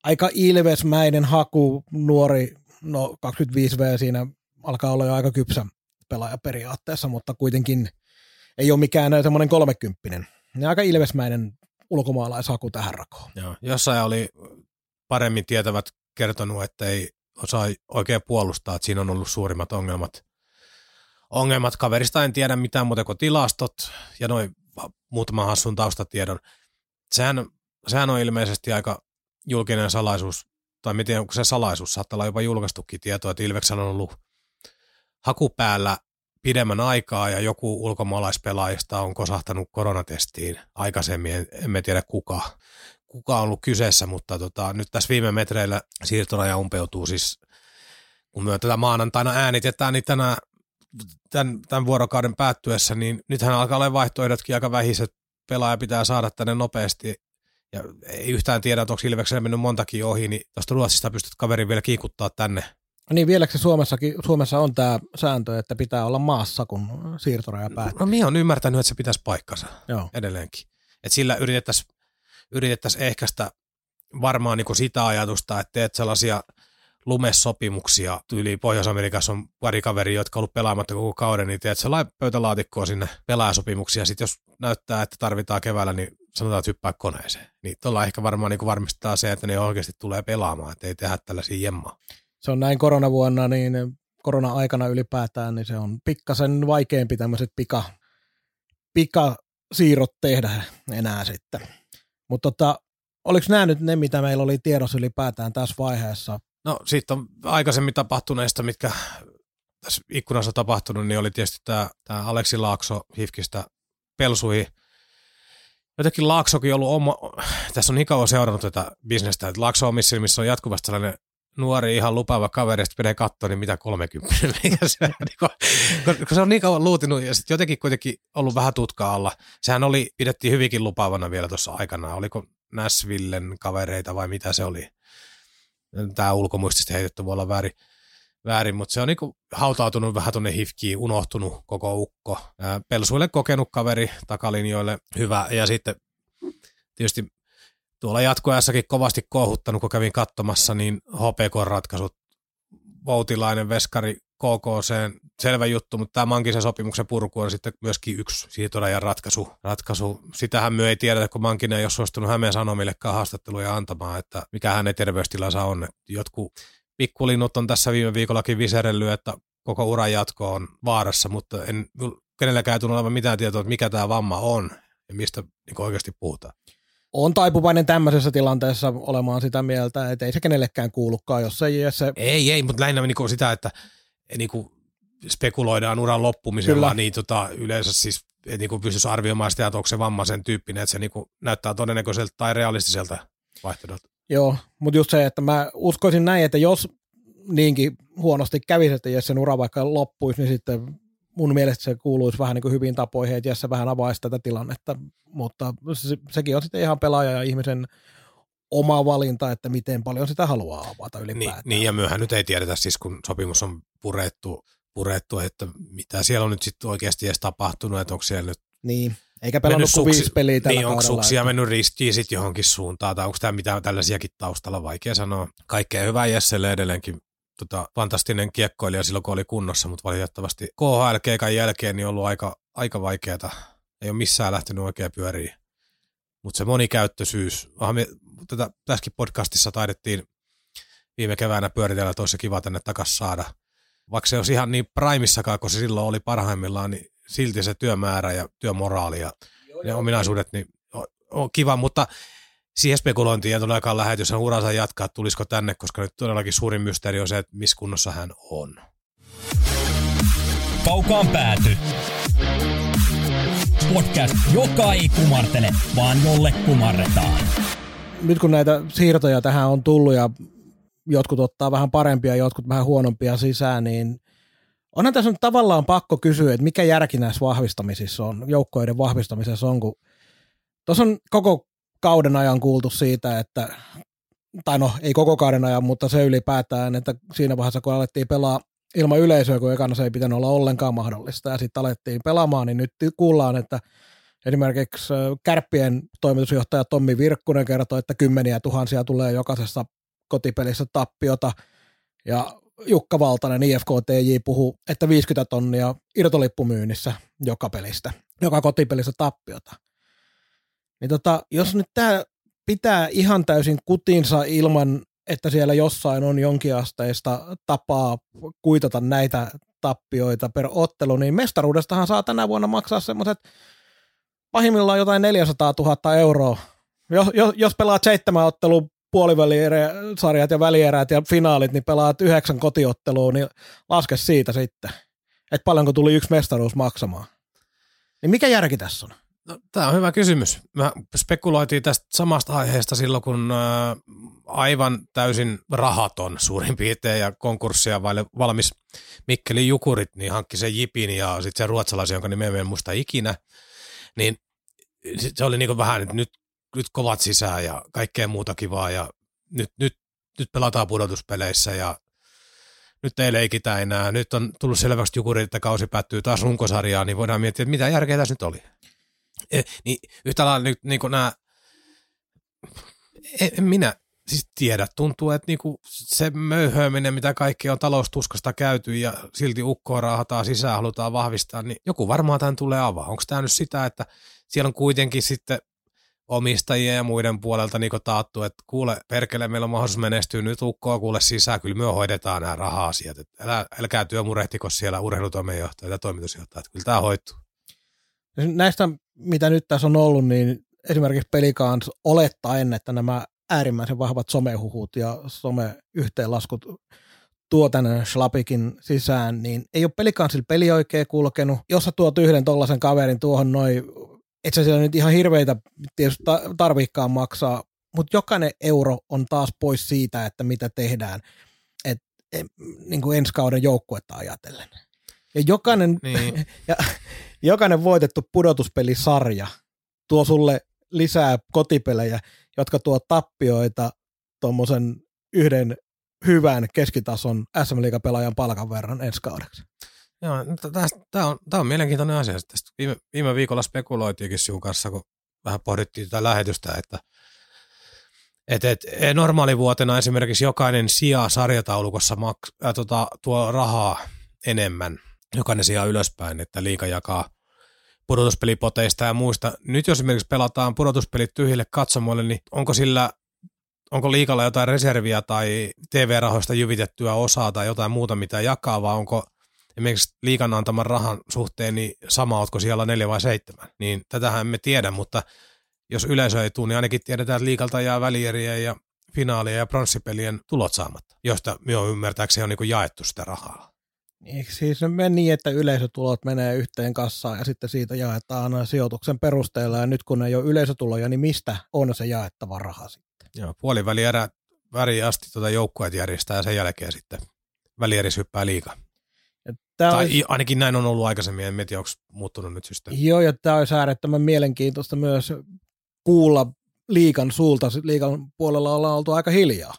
aika ilvesmäinen haku, nuori, no kaksikymmentäviisi vuotias siinä alkaa olla jo aika kypsä pelaaja periaatteessa, mutta kuitenkin ei ole mikään semmoinen kolmekymppinen. Ja aika ilvesmäinen ulkomaalaishaku tähän rakoon. Joo, jossain oli paremmin tietävät kertonut, että ei osaa oikein puolustaa, että siinä on ollut suurimmat ongelmat. Ongelmat kaverista en tiedä mitään muuta kuin tilastot ja noin muutaman hassun taustatiedon. Sehän, sehän on ilmeisesti aika julkinen salaisuus, tai miten onko se salaisuus, saattaa olla jopa julkaistukin tietoa, että Ilveksellä on ollut haku päällä pidemmän aikaa ja joku ulkomaalaispelaajista on kosahtanut koronatestiin aikaisemmin, emme tiedä kuka, kuka on ollut kyseessä, mutta tota, nyt tässä viime metreillä siirtoraja umpeutuu siis, kun me tätä maanantaina äänitetään, niin tänä, tämän, tämän vuorokauden päättyessä, niin nythän alkaa olla vaihtoehdotkin aika vähiset, pelaaja pitää saada tänne nopeasti ja ei yhtään tiedä, onko Ilveksellä mennyt montakin ohi, niin tuosta Ruotsista pystyt kaverin vielä kiikuttaa tänne. Niin vieläkö Suomessakin, Suomessa on tämä sääntö, että pitää olla maassa, kun siirtoraja päättyy? No minä olen ymmärtänyt, että se pitäisi paikkansa Joo. edelleenkin. Et sillä yritettäisiin yritettäisi ehkäistä varmaan niinku sitä ajatusta, että teet sellaisia lumessopimuksia. Yli Pohjois-Amerikassa on pari kaveria, jotka on ollut pelaamatta koko kauden, niin teet sellainen pöytälaatikkoa sinne pelaajasopimuksia. Sitten jos näyttää, että tarvitaan keväällä, niin sanotaan, että hyppää koneeseen. Niin tuolla ehkä varmaan niinku varmistetaan se, että ne oikeasti tulee pelaamaan, että ei tehdä tällaisia jemmaa. Se on näin koronavuonna, niin korona-aikana ylipäätään, niin se on pikkasen vaikeampi tämmöiset pika, pikasiirrot tehdä enää sitten. Mutta tota, oliko nämä nyt ne, mitä meillä oli tiedossa ylipäätään tässä vaiheessa? No sitten on aikaisemmin tapahtuneista, mitkä tässä ikkunassa on tapahtunut, niin oli tietysti tämä, tämä Aleksi Laakso HIFKistä Pelsuihin. Jotenkin Laaksokin on ollut oma, tässä on niin kauan seurannut tätä bisnestä, että Laakso on missä, missä on jatkuvasti sellainen nuori ihan lupaava kaveri, ja sitten menee katsoa, niin mitä kolmekymmentä koska se on niin kauan luutinut, ja sitten jotenkin kuitenkin ollut vähän tutkaa alla. Sehän oli, pidettiin hyvinkin lupaavana vielä tuossa aikana. Oliko Nashvillen kavereita vai mitä se oli? Tämä ulkomuistista heitetty voi olla väärin. Väärin, mutta se on niinku hautautunut vähän tuonne H I F K:iin, unohtunut koko ukko. Pelsuille kokenut kaveri, takalinjoille hyvä. Ja sitten tietysti tuolla jatkoajassakin kovasti kohuttanut, kun kävin katsomassa, niin H P K-ratkaisut, Voutilainen, Veskari, K K C, selvä juttu, mutta tämä Mankisen sopimuksen purku on sitten myöskin yksi siirtorajan ratkaisu. ratkaisu. Sitähän myö ei tiedetä, kun Mankinen ei ole suostunut Hämeen Sanomillekaan haastatteluja antamaan, että mikä hänen terveystilansa on. Jotkut pikkulinnut on tässä viime viikollakin viserellyt, että koko uran jatko on vaarassa, mutta en kenelläkään tunnu olevan mitään tietoa, että mikä tämä vamma on ja mistä niin oikeasti puhutaan. On taipuvainen tämmöisessä tilanteessa olemaan sitä mieltä, että ei se kenellekään kuulukaan, jos ei se... Ei, ei, mutta lähinnä niin kuin sitä, että niin kuin spekuloidaan uran loppumisella, kyllä. Niin tota, yleensä siis ei niin kuin pystyisi arvioimaan sitä, että onko se vamma sen tyyppinen, että se niin kuin näyttää todennäköiseltä tai realistiselta vaihtoehdolta. Joo, mutta just se, että mä uskoisin näin, että jos niinkin huonosti kävisi, että Jessen ura vaikka loppuisi, niin sitten mun mielestä se kuuluisi vähän niin kuin hyviin tapoihin, että Jesse vähän avaisi tätä tilannetta, mutta se, sekin on sitten ihan pelaaja ja ihmisen oma valinta, että miten paljon sitä haluaa avata ylipäätään. Niin, niin ja myöhän nyt ei tiedetä siis, kun sopimus on purettu, purettu että mitä siellä on nyt sitten oikeasti edes tapahtunut, että onko siellä nyt... Niin. Eikä pelannut kuin viisi peliä tällä niin, onko suksia että... mennyt ristiin sitten johonkin suuntaan, tai onko tämä mitään tällaisiakin taustalla, vaikea sanoa. Kaikkea hyvää Jesselle edelleenkin, tota, fantastinen kiekkoilija silloin, kun oli kunnossa, mutta valitettavasti K H L-keikan jälkeen niin on ollut aika, aika vaikeata. Ei ole missään lähtenyt oikein pyöriin. Mutta se monikäyttöisyys, me, tätä, tässäkin podcastissa taidettiin viime keväänä pyöritellä, että olisi se kiva tänne takaisin saada. Vaikka se olisi ihan niin primissakaan, kun se silloin oli parhaimmillaan, niin silti se työmäärä ja työmoraali ja joo, ne joo. Ominaisuudet niin on, on kiva, mutta siihen spekulointiin ja tuolla aikaan lähetys on uransa jatkaa, tulisiko tänne, koska nyt todellakin suurin mysteeri on se, että missä kunnossa hän on. Kaukaan pääty. Podcast, joka ei kumartele, vaan jolle kumarretaan. Nyt kun näitä siirtoja tähän on tullut ja jotkut ottaa vähän parempia, jotkut vähän huonompia sisään, niin onhan tässä nyt tavallaan pakko kysyä, että mikä järki näissä vahvistamisissa on, joukkoiden vahvistamisessa on, kun tuossa on koko kauden ajan kuultu siitä, että, tai no ei koko kauden ajan, mutta se ylipäätään, että siinä vaiheessa kun alettiin pelaa ilman yleisöä, kun ekana se ei pitänyt olla ollenkaan mahdollista ja sitten alettiin pelaamaan, niin nyt kuullaan, että esimerkiksi Kärppien toimitusjohtaja Tommi Virkkunen kertoi, että kymmeniä tuhansia tulee jokaisessa kotipelissä tappiota ja Jukka Valtanen, I F K T J, puhuu, että viisikymmentä tonnia irtolippumyynnissä joka pelistä, joka kotipelissä tappiota. Niin tota, jos nyt tämä pitää ihan täysin kutinsa ilman, että siellä jossain on jonkinasteista tapaa kuitata näitä tappioita per ottelu, niin mestaruudestahan saa tänä vuonna maksaa semmoiset pahimmillaan jotain neljäsataatuhatta euroa. Jos, jos, jos pelaat seitsemän ottelua, puolivälierät ja välierät ja finaalit, niin pelaat yhdeksän kotiottelua, niin laske siitä sitten, että paljonko tuli yksi mestaruus maksamaan. Niin mikä järki tässä on? No, tämä on hyvä kysymys. Mä spekuloitiin tästä samasta aiheesta silloin, kun ä, aivan täysin rahaton suurin piirtein ja konkurssia vaille valmis Mikkelin Jukurit, niin hankki sen Jipin ja sitten sen ruotsalaisen, jonka nimeä en muista ikinä, niin se oli niinku vähän, että nyt nyt kovat sisään ja kaikkea muuta kivaa ja nyt, nyt, nyt pelataan pudotuspeleissä ja nyt ei leikitä enää. Nyt on tullut selväksi, että Jukurit, että kausi päättyy taas runkosarjaan, niin voidaan miettiä, että mitä järkeä tässä nyt oli. E, niin yhtä lailla nyt niin kuin nämä, en minä siis tiedä, tuntuu, että niin kuin se möyhööminen, mitä kaikki on taloustuskasta käyty ja silti ukkoa raahataan sisään, halutaan vahvistaa, niin joku varmaan tämän tulee avaa. Onko tämä nyt sitä, että siellä on kuitenkin sitten omistajien ja muiden puolelta niin taattu, että kuule perkele, meillä on mahdollisuus menestyä nyt ukkoa, kuule sisään, kyllä me hoidetaan nämä raha-asiat. Älä, älkää työmurehtiko siellä urheilutoimenjohtajat ja toimitusjohtajat, kyllä tämä hoituu. Näistä, mitä nyt tässä on ollut, niin esimerkiksi Pelikans olettaen, että nämä äärimmäisen vahvat somehuhut ja someyhteenlaskut tuo tänne Schlapikin sisään, niin ei ole Pelikansilla peli oikein kulkenut. Jos sä tuot yhden tollaisen kaverin tuohon noin, et sä siellä nyt ihan hirveitä tietysti tarviikaan maksaa, mutta jokainen euro on taas pois siitä, että mitä tehdään et, et, niin kuin ensi kauden joukkuetta ajatellen. Ja jokainen, niin. ja, jokainen voitettu pudotuspelisarja tuo sulle lisää kotipelejä, jotka tuo tappioita tuommoisen yhden hyvän keskitason S M-liigapelaajan palkan verran ensi kaudeksi. Joo, tämä on, on mielenkiintoinen asia. Viime, viime viikolla spekuloitiinkin sinun kanssa, kun vähän pohdittiin tätä lähetystä, että et, et, normaalivuotena esimerkiksi jokainen sija sarjataulukossa maks, äh, tota, tuo rahaa enemmän, jokainen sija ylöspäin, että liiga jakaa pudotuspelipoteista ja muista. Nyt jos esimerkiksi pelataan pudotuspelit tyhjille katsomoille, niin onko sillä... Onko liigalla jotain reserviä tai T V-rahoista jyvitettyä osaa tai jotain muuta, mitä jakaa, vai onko esimerkiksi liigan antaman rahan suhteen niin sama, ootko siellä neljä vai seitsemän? Niin tätähän emme tiedä, mutta jos yleisö ei tule, niin ainakin tiedetään, että liigalta jää välieriä ja finaalia ja pronssipelien tulot saamatta, josta minun ymmärtääkseni on niin kuin jaettu sitä rahaa. Eikö siis mene niin, että yleisötulot menee yhteen kassaan ja sitten siitä jaetaan sijoituksen perusteella, ja nyt kun ei ole yleisötuloja, niin mistä on se jaettava raha sitten? Joo, puoliväli erä väri asti tuota joukkueet järjestää ja sen jälkeen sitten välieris hyppää liiga. Tai olisi, ainakin näin on ollut aikaisemmin, en tiedä, onko muuttunut nyt systeemi. Joo, ja tämä olisi äärettömän mielenkiintoista myös kuulla liigan suulta. Liigan puolella ollaan oltu aika hiljaa.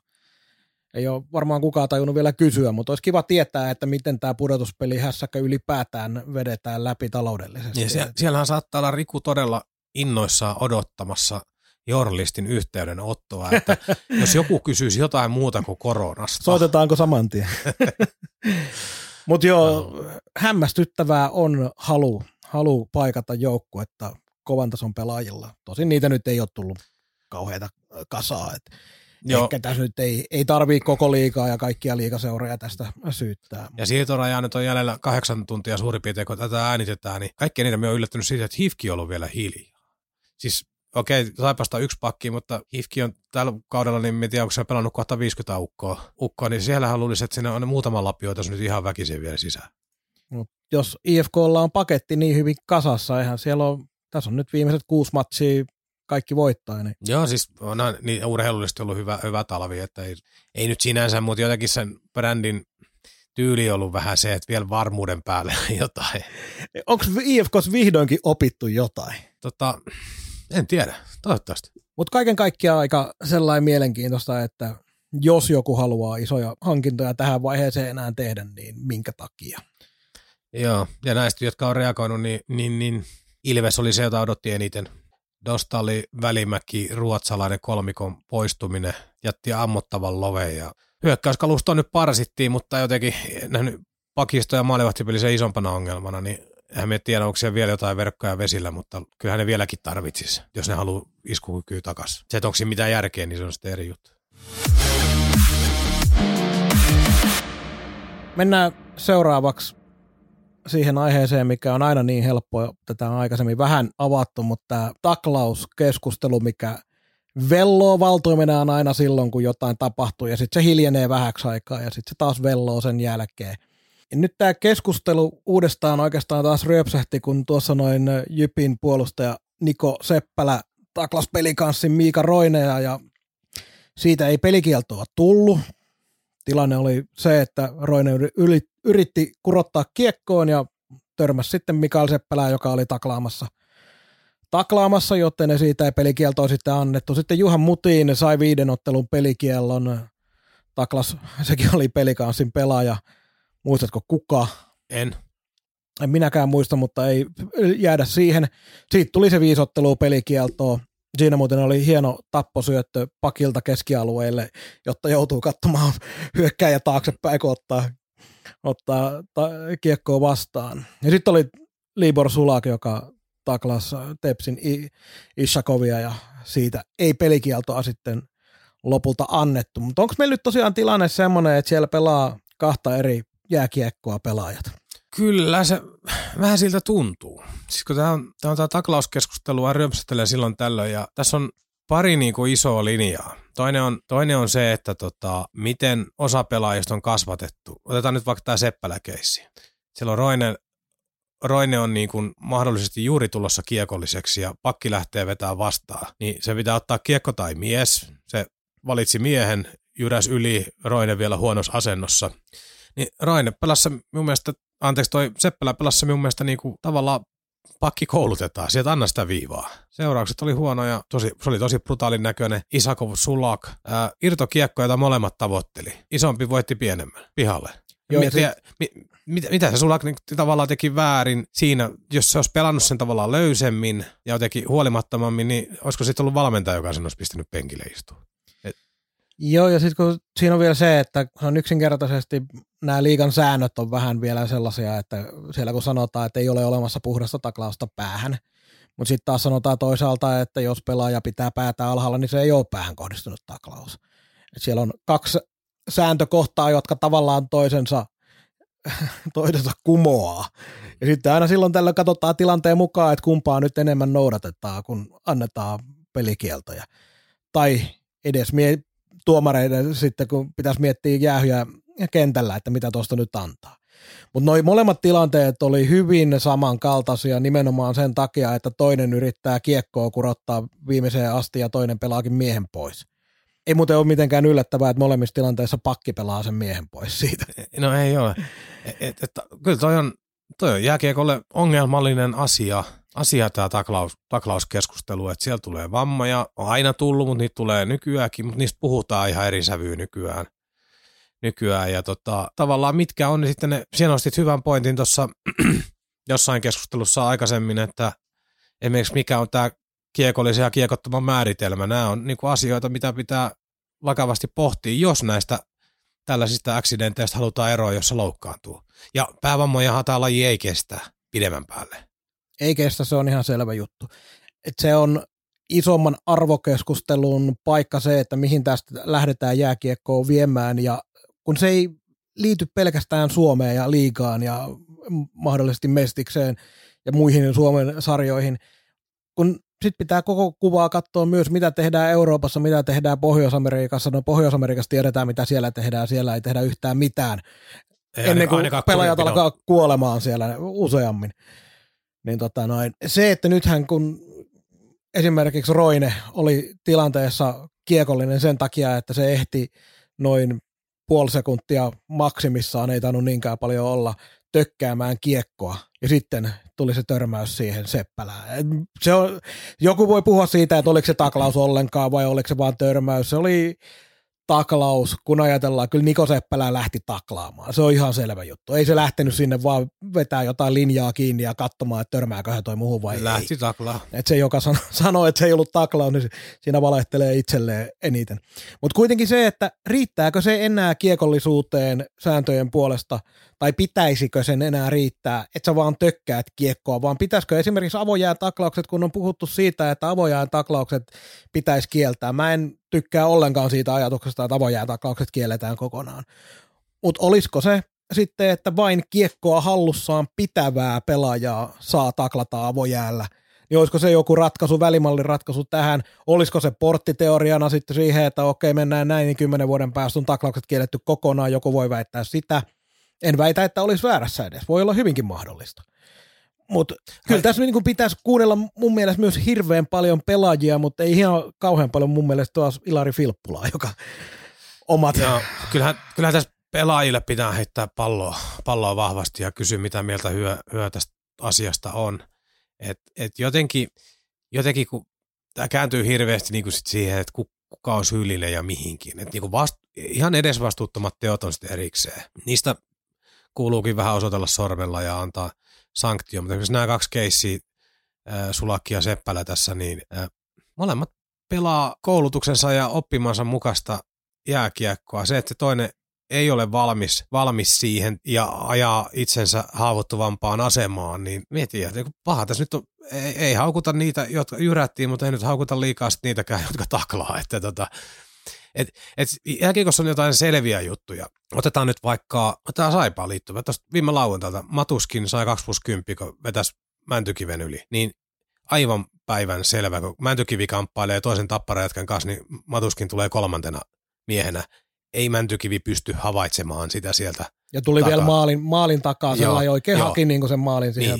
Ei ole varmaan kukaan tajunnut vielä kysyä, mutta olisi kiva tietää, että miten tämä pudotuspeli hässäkkä ylipäätään vedetään läpi taloudellisesti. Ja sie- siellähän saattaa olla Riku todella innoissaan odottamassa journalistin yhteydenottoa, että jos joku kysyisi jotain muuta kuin koronasta. Soitetaanko saman tien? Mutta joo, hämmästyttävää on halu, halu paikata joukkuetta kovan tason pelaajilla. Tosin niitä nyt ei ole tullut kauheita kasaa. Ehkä tässä nyt ei, ei tarvitse koko liigaa ja kaikkia liigaseuroja tästä syyttää. Ja siirtorajaa nyt on jäljellä kahdeksan tuntia suurin piirtein, kun tätä äänitetään, niin kaikki niitä me on yllättynyt siitä, että H I F K on ollut vielä hiljaa. Siis okei, Saipasta yksi pakki, mutta H I F K on tällä kaudella, niin en tiedä, onko se pelannut kohta viisikymmentä ukkoa, ukkoa niin siellähän luulisi, että siinä on muutama lapioita, jos nyt ihan väkisin vielä sisään. No, jos I F K:lla on paketti niin hyvin kasassa, eihän siellä on, tässä on nyt viimeiset kuusi matsia kaikki voittaa. Niin. Joo, siis on niin urheilullisesti ollut hyvä, hyvä talvi, että ei, ei nyt sinänsä, mutta jotenkin sen brändin tyyli on ollut vähän se, että vielä varmuuden päälle jotain. Onko I F K:ssa vihdoinkin opittu jotain? Tota... En tiedä, toivottavasti. Mutta kaiken kaikkiaan aika sellainen mielenkiintoista, että jos joku haluaa isoja hankintoja tähän vaiheeseen enää tehdä, niin minkä takia? Joo, ja näistä, jotka on reagoinut, niin, niin, niin Ilves oli se, jota odotti eniten. Dostali, Välimäki, ruotsalainen kolmikon poistuminen, jätti ammottavan loveen. Ja hyökkäyskalustoa nyt parsittiin, mutta jotenkin nähnyt pakisto- ja maalivahtipeli sen isompana ongelmana, niin eihän me tiedä, onko siellä vielä jotain verkkoja vesillä, mutta kyllähän ne vieläkin tarvitsisi, jos ne haluaa iskukykyä takaisin. Se, että onko siinä mitään järkeä, niin se on sitten eri juttu. Mennään seuraavaksi siihen aiheeseen, mikä on aina niin helppoa. Tätä on aikaisemmin vähän avattu, mutta tämä taklauskeskustelu, mikä velloo valtuimenaan aina silloin, kun jotain tapahtuu, ja sitten se hiljenee vähäksi aikaa, ja sitten se taas velloo sen jälkeen. Ja nyt tämä keskustelu uudestaan oikeastaan taas ryöpsähti, kun tuossa noin Jypin puolustaja Niko Seppälä taklas pelikanssin Miika Roinea, ja siitä ei pelikieltoa tullut. Tilanne oli se, että Roine yritti kurottaa kiekkoon ja törmäsi sitten Mikael Seppälää, joka oli taklaamassa, taklaamassa joten siitä ei pelikieltoa sitten annettu. Sitten Juhan Mutiin sai viiden ottelun pelikiellon, taklas, sekin oli pelikanssin pelaaja. Muistatko kuka? En. En minäkään muista, mutta ei jäädä siihen. Siitä tuli se viisi ottelua pelikieltoa. Siinä muuten oli hieno tapposyöttö pakilta keskialueelle, jotta joutuu katsomaan hyökkääjä taaksepäin, kun ottaa, ottaa ta- kiekkoa vastaan. Ja sitten oli Libor Sulak, joka taklasi Tepsin I- Isakovia, ja siitä ei pelikieltoa sitten lopulta annettu. Mutta onko meillä nyt tosiaan tilanne semmoinen, että siellä pelaa kahta eri jääkiekkoa pelaajat? Kyllä se vähän siltä tuntuu. Siis kun tämä on, tämä on tämä taklauskeskustelu, ryöpsähtelee silloin tällöin, ja tässä on pari niin kuin isoa linjaa. Toinen on, toinen on se, että tota, miten osa pelaajista on kasvatettu. Otetaan nyt vaikka tämä Seppälä-keissi. Siellä on Roine, Roine on niin kuin mahdollisesti juuri tulossa kiekolliseksi ja pakki lähtee vetää vastaan, niin se pitää ottaa kiekko tai mies. Se valitsi miehen, jyräs yli, Roine vielä huonossa asennossa. Niin Roine pelasi mun mielestä, anteeksi toi Seppälä pelasi mun mielestä niin kuin tavallaan pakki koulutetaan, sieltä anna sitä viivaa. Seuraukset oli huonoja, tosi, se oli tosi brutaalin näköinen. Isakov, Sulak, ää, irtokiekko, jota molemmat tavoitteli. Isompi voitti pienemmän pihalle. Joo, Mieti, se... mi, mit, mitä se Sulak niin, tavallaan teki väärin siinä, jos se olisi pelannut sen tavallaan löysemmin ja jotenkin huolimattomammin, niin olisiko sitten ollut valmentaja, joka sen olisi pistänyt penkille istua? Et... Joo, ja sitten kun siinä on vielä se, että se on yksinkertaisesti... Nämä liigan säännöt on vähän vielä sellaisia, että siellä kun sanotaan, että ei ole olemassa puhdasta taklausta päähän, mutta sitten taas sanotaan toisaalta, että jos pelaaja pitää päätä alhaalla, niin se ei ole päähän kohdistunut taklaus. Et siellä on kaksi sääntökohtaa, jotka tavallaan toisensa, toisensa kumoaa. Ja sitten aina silloin tällöin katsotaan tilanteen mukaan, että kumpaa nyt enemmän noudatetaan, kun annetaan pelikieltoja. Tai edes mie- tuomareiden sitten, kun pitäisi miettiä jäähyjä, ja kentällä, että mitä tuosta nyt antaa. Mutta noi molemmat tilanteet oli hyvin samankaltaisia nimenomaan sen takia, että toinen yrittää kiekkoa kurottaa viimeiseen asti ja toinen pelaakin miehen pois. Ei muuten ole mitenkään yllättävää, että molemmissa tilanteissa pakki pelaa sen miehen pois siitä. No ei ole. Et, et, et, kyllä toi on, toi on jääkiekolle ongelmallinen asia, asia tämä taklaus, taklauskeskustelu, että siellä tulee vammoja, on aina tullut, mutta niitä tulee nykyäänkin, mutta niistä puhutaan ihan eri sävyyn nykyään. nykyään ja tota, tavallaan mitkä on sitten ne, sinä nostit hyvän pointin tuossa jossain keskustelussa aikaisemmin, että esimerkiksi mikä on tämä kiekollisen ja kiekottoman määritelmä. Nämä on niinku asioita, mitä pitää vakavasti pohtia, jos näistä tällaisista aksidenteistä halutaan eroa, jos se loukkaantuu. Ja päävammojahan tämä laji ei kestä pidemmän päälle. Ei kestä, se on ihan selvä juttu. Et se on isomman arvokeskustelun paikka se, että mihin tästä lähdetään jääkiekkoon viemään ja kun se ei liity pelkästään Suomeen ja liigaan ja mahdollisesti Mestikseen ja muihin Suomen sarjoihin, kun sitten pitää koko kuvaa katsoa myös, mitä tehdään Euroopassa, mitä tehdään Pohjois-Amerikassa. No Pohjois-Amerikassa tiedetään, mitä siellä tehdään, siellä ei tehdä yhtään mitään, ei, ennen kuin pelaajat alkaa kuolemaan siellä useammin. Niin tota noin. Se, että nythän kun esimerkiksi Roine oli tilanteessa kiekollinen sen takia, että se ehti noin puoli sekuntia maksimissaan, ei tainnut niinkään paljon olla, tökkäämään kiekkoa. Ja sitten tuli se törmäys siihen Seppälään. Se on, joku voi puhua siitä, että oliko se taklaus ollenkaan vai oliko se vaan törmäys. Se oli taklaus, kun ajatellaan, kyllä Niko Seppälä lähti taklaamaan. Se on ihan selvä juttu. Ei se lähtenyt sinne vaan vetää jotain linjaa kiinni ja katsomaan, että törmääköhän toi muuhun vai lähti ei. Lähti taklaa. Että se, joka sanoo, että se ei ollut taklaus, niin siinä valehtelee itselleen eniten. Mutta kuitenkin se, että riittääkö se enää kiekollisuuteen sääntöjen puolesta tai pitäisikö sen enää riittää, että sä vaan tökkäät kiekkoa, vaan pitäisikö esimerkiksi avojään taklaukset, kun on puhuttu siitä, että avojään taklaukset pitäisi kieltää. Mä en tykkää ollenkaan siitä ajatuksesta, että avojään taklaukset kielletään kokonaan. Mutta olisiko se sitten, että vain kiekkoa hallussaan pitävää pelaajaa saa taklata avojäällä? Niin olisiko se joku ratkaisu, välimallin ratkaisu tähän? Olisiko se porttiteoriana sitten siihen, että okei mennään näin, niin kymmenen vuoden päästä on taklaukset kielletty kokonaan, joku voi väittää sitä. En väitä, että olisi väärässä edes. Voi olla hyvinkin mahdollista. Mutta kyllä tässä niin pitäisi kuunnella mun mielestä myös hirveän paljon pelaajia, mutta ei ihan kauhean paljon mun mielestä taas Ilari Filppulaa, joka omat... No, kyllähän, kyllähän tässä pelaajille pitää heittää palloa, palloa vahvasti ja kysyä, mitä mieltä hyö, hyö tästä asiasta on. Et, et jotenkin, jotenkin kun tämä kääntyy hirveästi niin kuin sit siihen, että kuka on syyllinen ja mihinkin. Et niin kuin vastu, ihan edesvastuuttomat teot on sitten erikseen. Niistä kuuluukin vähän osoitella sormella ja antaa sanktio, mutta esimerkiksi nämä kaksi keissiä, Sulakki ja Seppälä tässä, niin molemmat pelaa koulutuksensa ja oppimansa mukaista jääkiekkoa. Se, että se toinen ei ole valmis, valmis siihen ja ajaa itsensä haavoittuvampaan asemaan, niin mieti, että paha tässä nyt on, ei, ei haukuta niitä, jotka jyrättiin, mutta ei nyt haukuta liikaa sit niitäkään, jotka taklaa, että tota... Et, et jääkiekossa on jotain selviä juttuja. Otetaan nyt vaikka, tämä Saipaan liittyvä, tuosta viime lauantailta Matuskin sai kaksi plus kymmenen, kun vetäisi Mäntykiven yli, niin aivan päivän selvä, kun Mäntykivi kamppailee toisen tapparajatkan kanssa, niin Matuskin tulee kolmantena miehenä. Ei Mäntykivi pysty havaitsemaan sitä sieltä Ja tuli takaa. vielä maalin, maalin takaa, sellainen oikein joo. haki niin sen maalin siihen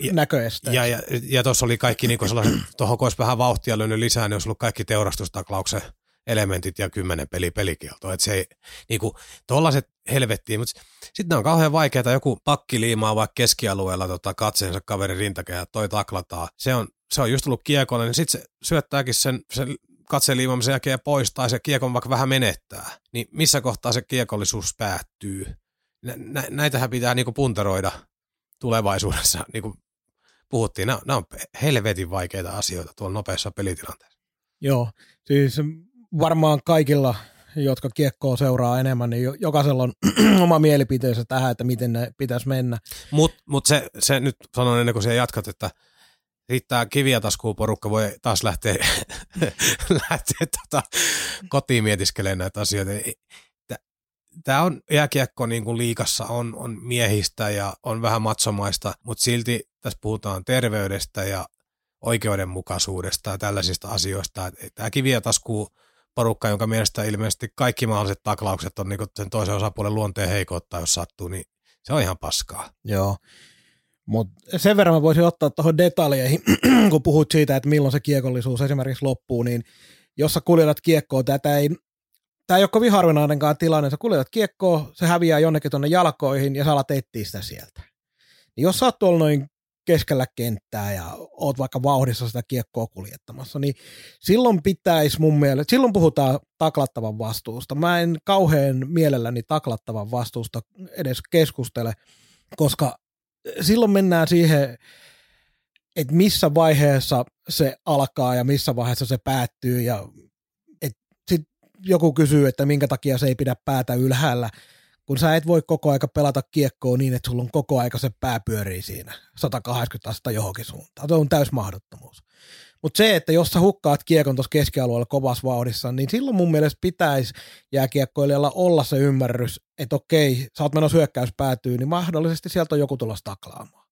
niin. näköesteen. Ja, ja, ja, ja tuossa oli kaikki niin sellaiset, tuohon kun olisi vähän vauhtia lyönyt lisää, niin olisi ollut kaikki teurastustaklauksen elementit ja kymmenen peli pelikieltoa. Että se ei, niin kuin tuollaiset helvettiin, mutta sitten ne on kauhean vaikeaa, joku pakki liimaa vaikka keskialueella tota, katseensa kaverin rintakehä, ja toi taklataan. Se on, se on just tullut kiekolle, niin sitten se syöttääkin sen, sen katseen liimaamisen jälkeen pois, tai se kiekon vaikka vähän menettää. Niin missä kohtaa se kiekollisuus päättyy? Nä, näitähän pitää niinku puntaroida tulevaisuudessa, niin kuin puhuttiin. Nämä, nämä on helvetin vaikeita asioita tuolla nopeassa pelitilanteessa. Joo, siis varmaan kaikilla, jotka kiekkoa seuraa enemmän, niin jokaisella on oma mielipiteensä tähän, että miten ne pitäisi mennä. Mutta mut se, se nyt sanon ennen kuin siihen jatkat, että riittää kiviä taskuun, porukka voi taas lähteä, lähteä tota, kotiin mietiskelemään näitä asioita. Tämä on jääkiekko niin kuin liigassa, on, on miehistä ja on vähän matsomaista, mutta silti tässä puhutaan terveydestä ja oikeudenmukaisuudesta ja tällaisista asioista. Tämä kiviä taskuu porukka, jonka mielestä ilmeisesti kaikki mahdolliset taklaukset on niin kuin sen toisen osapuolen luonteen heikoutta, jos sattuu, niin se on ihan paskaa. Joo, mutta sen verran mä voisin ottaa tuohon detaljeihin, kun puhut siitä, että milloin se kiekollisuus esimerkiksi loppuu, niin jos sä kuljetat kiekkoa, tätä ei... Tämä ei ole kovin harvinainenkaan tilanne, sä kuljetat kiekkoa, se häviää jonnekin tuonne jalkoihin ja sä alat etsiä sitä sieltä. Niin jos sä oot tuolla noin keskellä kenttää ja oot vaikka vauhdissa sitä kiekkoa kuljettamassa, niin silloin pitäisi mun mielestä, silloin puhutaan taklattavan vastuusta. Mä en kauhean mielelläni taklattavan vastuusta edes keskustele, koska silloin mennään siihen, että missä vaiheessa se alkaa ja missä vaiheessa se päättyy ja joku kysyy, että minkä takia se ei pidä päätä ylhäällä, kun sä et voi koko aika pelata kiekkoa niin, että sulla on koko aika se pää pyörii siinä sata kahdeksankymmentä astetta johonkin suuntaan. Se on täysmahdottomuus. Mutta se, että jos sä hukkaat kiekon tuossa keskialueella kovassa vauhdissa, niin silloin mun mielestä pitäisi jääkiekkoilijalla olla se ymmärrys, että okei, sä oot menossa hyökkäys päätyy, niin mahdollisesti sieltä on joku tulossa taklaamaan.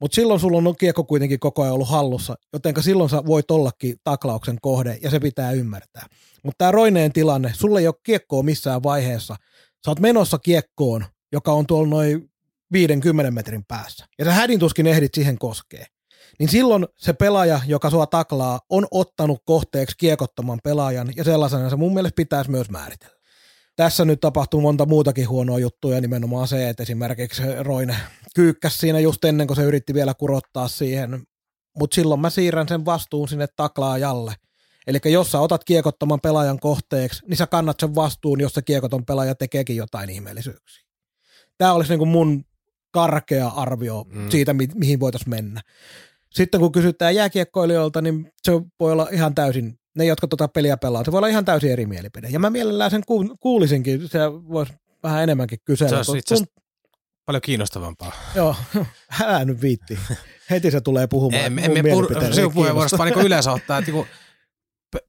Mutta silloin sulla on kiekko kuitenkin koko ajan ollut hallussa, jotenka silloin sä voit ollakin taklauksen kohde ja se pitää ymmärtää. Mutta tämä Roineen tilanne, sulla ei ole kiekkoa missään vaiheessa. Sä oot menossa kiekkoon, joka on tuolla noin viidenkymmenen metrin päässä. Ja sä hädintuskin ehdit siihen koskee. Niin silloin se pelaaja, joka sua taklaa, on ottanut kohteeksi kiekottoman pelaajan ja sellaisena se mun mielestä pitäisi myös määritellä. Tässä nyt tapahtuu monta muutakin huonoa juttuja, nimenomaan se, että esimerkiksi Roine kyykkäsi siinä just ennen kuin se yritti vielä kurottaa siihen, mutta silloin mä siirrän sen vastuun sinne taklaajalle. Eli jos sä otat kiekottoman pelaajan kohteeksi, niin sä kannat sen vastuun, jos se kiekoton pelaaja tekeekin jotain ihmeellisyyksiä. Tämä olisi niin kuin mun karkea arvio mm. siitä, mi- mihin voitaisiin mennä. Sitten kun kysytään jääkiekkoilijoilta, niin se voi olla ihan täysin, ne jotka tota peliä pelaa, se voi olla ihan täysin eri mielipide. Ja mä mielellään sen ku- kuulisinkin, se voisi vähän enemmänkin kysellä. Se on itse asiassa paljon kiinnostavampaa. Joo, älä nyt viitti. Heti se tulee puhumaan. Ei, emme pur- se puheenvuorosta vaan niin yleensä ottaa, että kun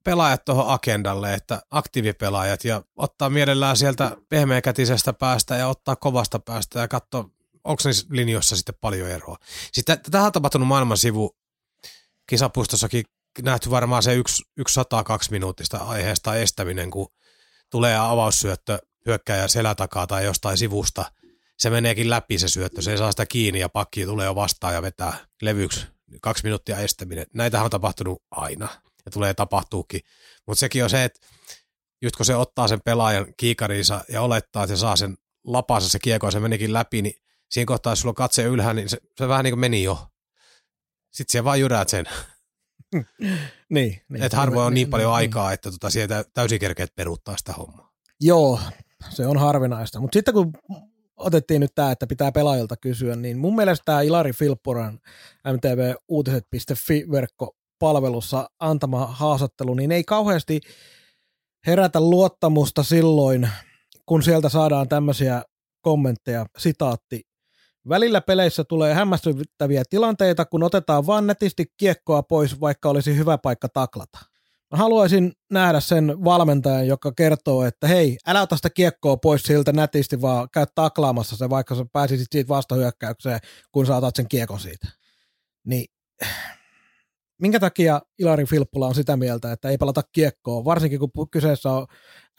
pelaajat tuohon agendalle, että aktiivipelaajat ja ottaa mielellään sieltä pehmeäkätisestä päästä ja ottaa kovasta päästä ja katsoa, onko niissä linjoissa sitten paljon eroa. Sitten tähän on tapahtunut maailman sivu kisapuistossakin nähty varmaan se yksi, yksi satakaksi minuuttista aiheesta estäminen, kun tulee avaussyöttö hyökkääjä selätakaa tai jostain sivusta. Se meneekin läpi se syöttö, se ei saa sitä kiinni ja pakki tulee jo vastaan ja vetää levyksi. Kaksi minuuttia estäminen. Näitähän on tapahtunut aina. Ja tulee tapahtuukin. Mutta sekin on se, että just kun se ottaa sen pelaajan kiikariinsa ja olettaa, että se saa sen lapansa, se kiekko, se menikin läpi, niin siinä kohtaa, jos sulla on katse ylhää, niin se, se vähän niin kuin meni jo. Sitten siellä vaan jyräät sen. niin, niin, että harvoin on niin, niin paljon niin, aikaa, että tota siellä täysin kerkeet peruuttaa sitä hommaa. Joo, se on harvinaista. Mutta sitten kun otettiin nyt tämä, että pitää pelaajilta kysyä, niin mun mielestä tämä Ilari Filpporan m t v uutiset piste f i-verkko palvelussa antama haastattelu, niin ei kauheasti herätä luottamusta silloin, kun sieltä saadaan tämmöisiä kommentteja, sitaatti. Välillä peleissä tulee hämmästyttäviä tilanteita, kun otetaan vaan netisti kiekkoa pois, vaikka olisi hyvä paikka taklata. Mä haluaisin nähdä sen valmentajan, joka kertoo, että hei, älä ota sitä kiekkoa pois siltä nätisti, vaan käy taklaamassa se, vaikka sä pääsisit siitä vastahyökkäykseen, kun sä otat sen kiekon siitä. Niin... Minkä takia Ilari Filppula on sitä mieltä, että ei pelata kiekkoa, varsinkin kun kyseessä on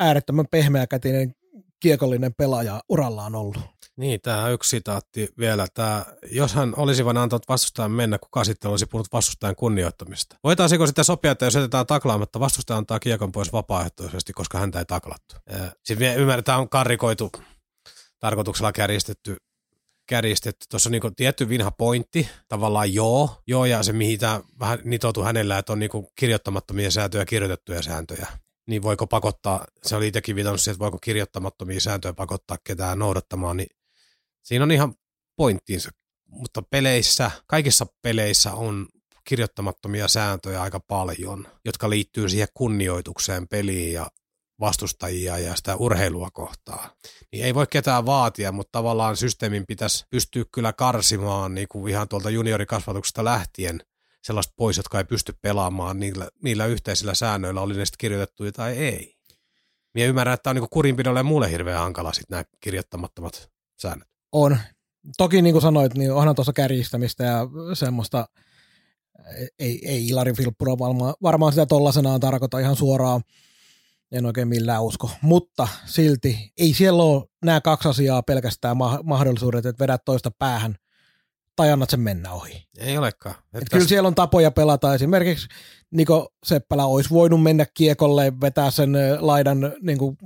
äärettömän pehmeäkätinen kiekollinen pelaaja urallaan ollut. Niin, tämä on yksi sitaatti vielä. Tämä, jos hän olisi vain antanut vastustajan mennä, kuka sitten olisi puhunut vastustajan kunnioittamista? Voitaisiinko sitä sopia, että jos jätetään taklaamatta, vastustaja antaa kiekon pois vapaaehtoisesti, koska häntä ei taklattu? Sitten ymmärretään, on karrikoitu, tarkoituksella kärjistetty. kärjistetty. Tuossa on niin tietty vinha pointti, tavallaan joo, joo ja se mihin tämä vähän nitoutui hänellä, että on niin kirjoittamattomia sääntöjä ja kirjoitettuja sääntöjä. Niin voiko pakottaa, se oli itsekin viitannut siihen, että voiko kirjoittamattomia sääntöjä pakottaa ketään noudattamaan, niin siinä on ihan pointtiinsa. Mutta peleissä, kaikissa peleissä on kirjoittamattomia sääntöjä aika paljon, jotka liittyy siihen kunnioitukseen peliin ja vastustajia ja sitä urheilua kohtaan. Niin ei voi ketään vaatia, mutta tavallaan systeemin pitäisi pystyä kyllä karsimaan niin kuin ihan tuolta juniorikasvatuksesta lähtien sellaiset pois, jotka ei pysty pelaamaan niillä, niillä yhteisillä säännöillä, oli ne sitten kirjoitettuja tai ei. Minä ymmärrän, että tämä on niin kuin kurinpidolle ja muulle hirveän hankala sitten nämä kirjoittamattomat säännöt. On. Toki niin kuin sanoit, niin onhan tuossa kärjistämistä ja semmoista, ei, ei Ilari Filppuro varmaan, varmaan sitä tollasenaan tarkoita ihan suoraan. En oikein millään usko, mutta silti ei siellä ole nämä kaksi asiaa pelkästään ma- mahdollisuudet, että vedät toista päähän tai annat sen mennä ohi. Ei olekaan. Tästä... Kyllä siellä on tapoja pelata. Esimerkiksi Niko Seppälä olisi voinut mennä kiekolle, vetää sen laidan niin kuin,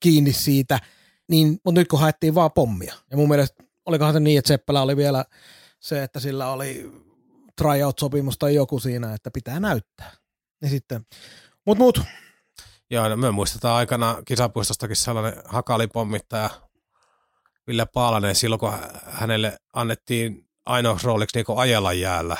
kiinni siitä, niin, mutta nyt kun haettiin vaan pommia. Ja mun mielestä olikohan se niin, että Seppälä oli vielä se, että sillä oli tryout-sopimus tai joku siinä, että pitää näyttää. Ja sitten, mut mut. Joo, me muistetaan aikana kisapuistostakin sellainen hakalipommittaja Ville Paalanen silloin, kun hänelle annettiin ainoaksi rooliksi niin ajella jäällä.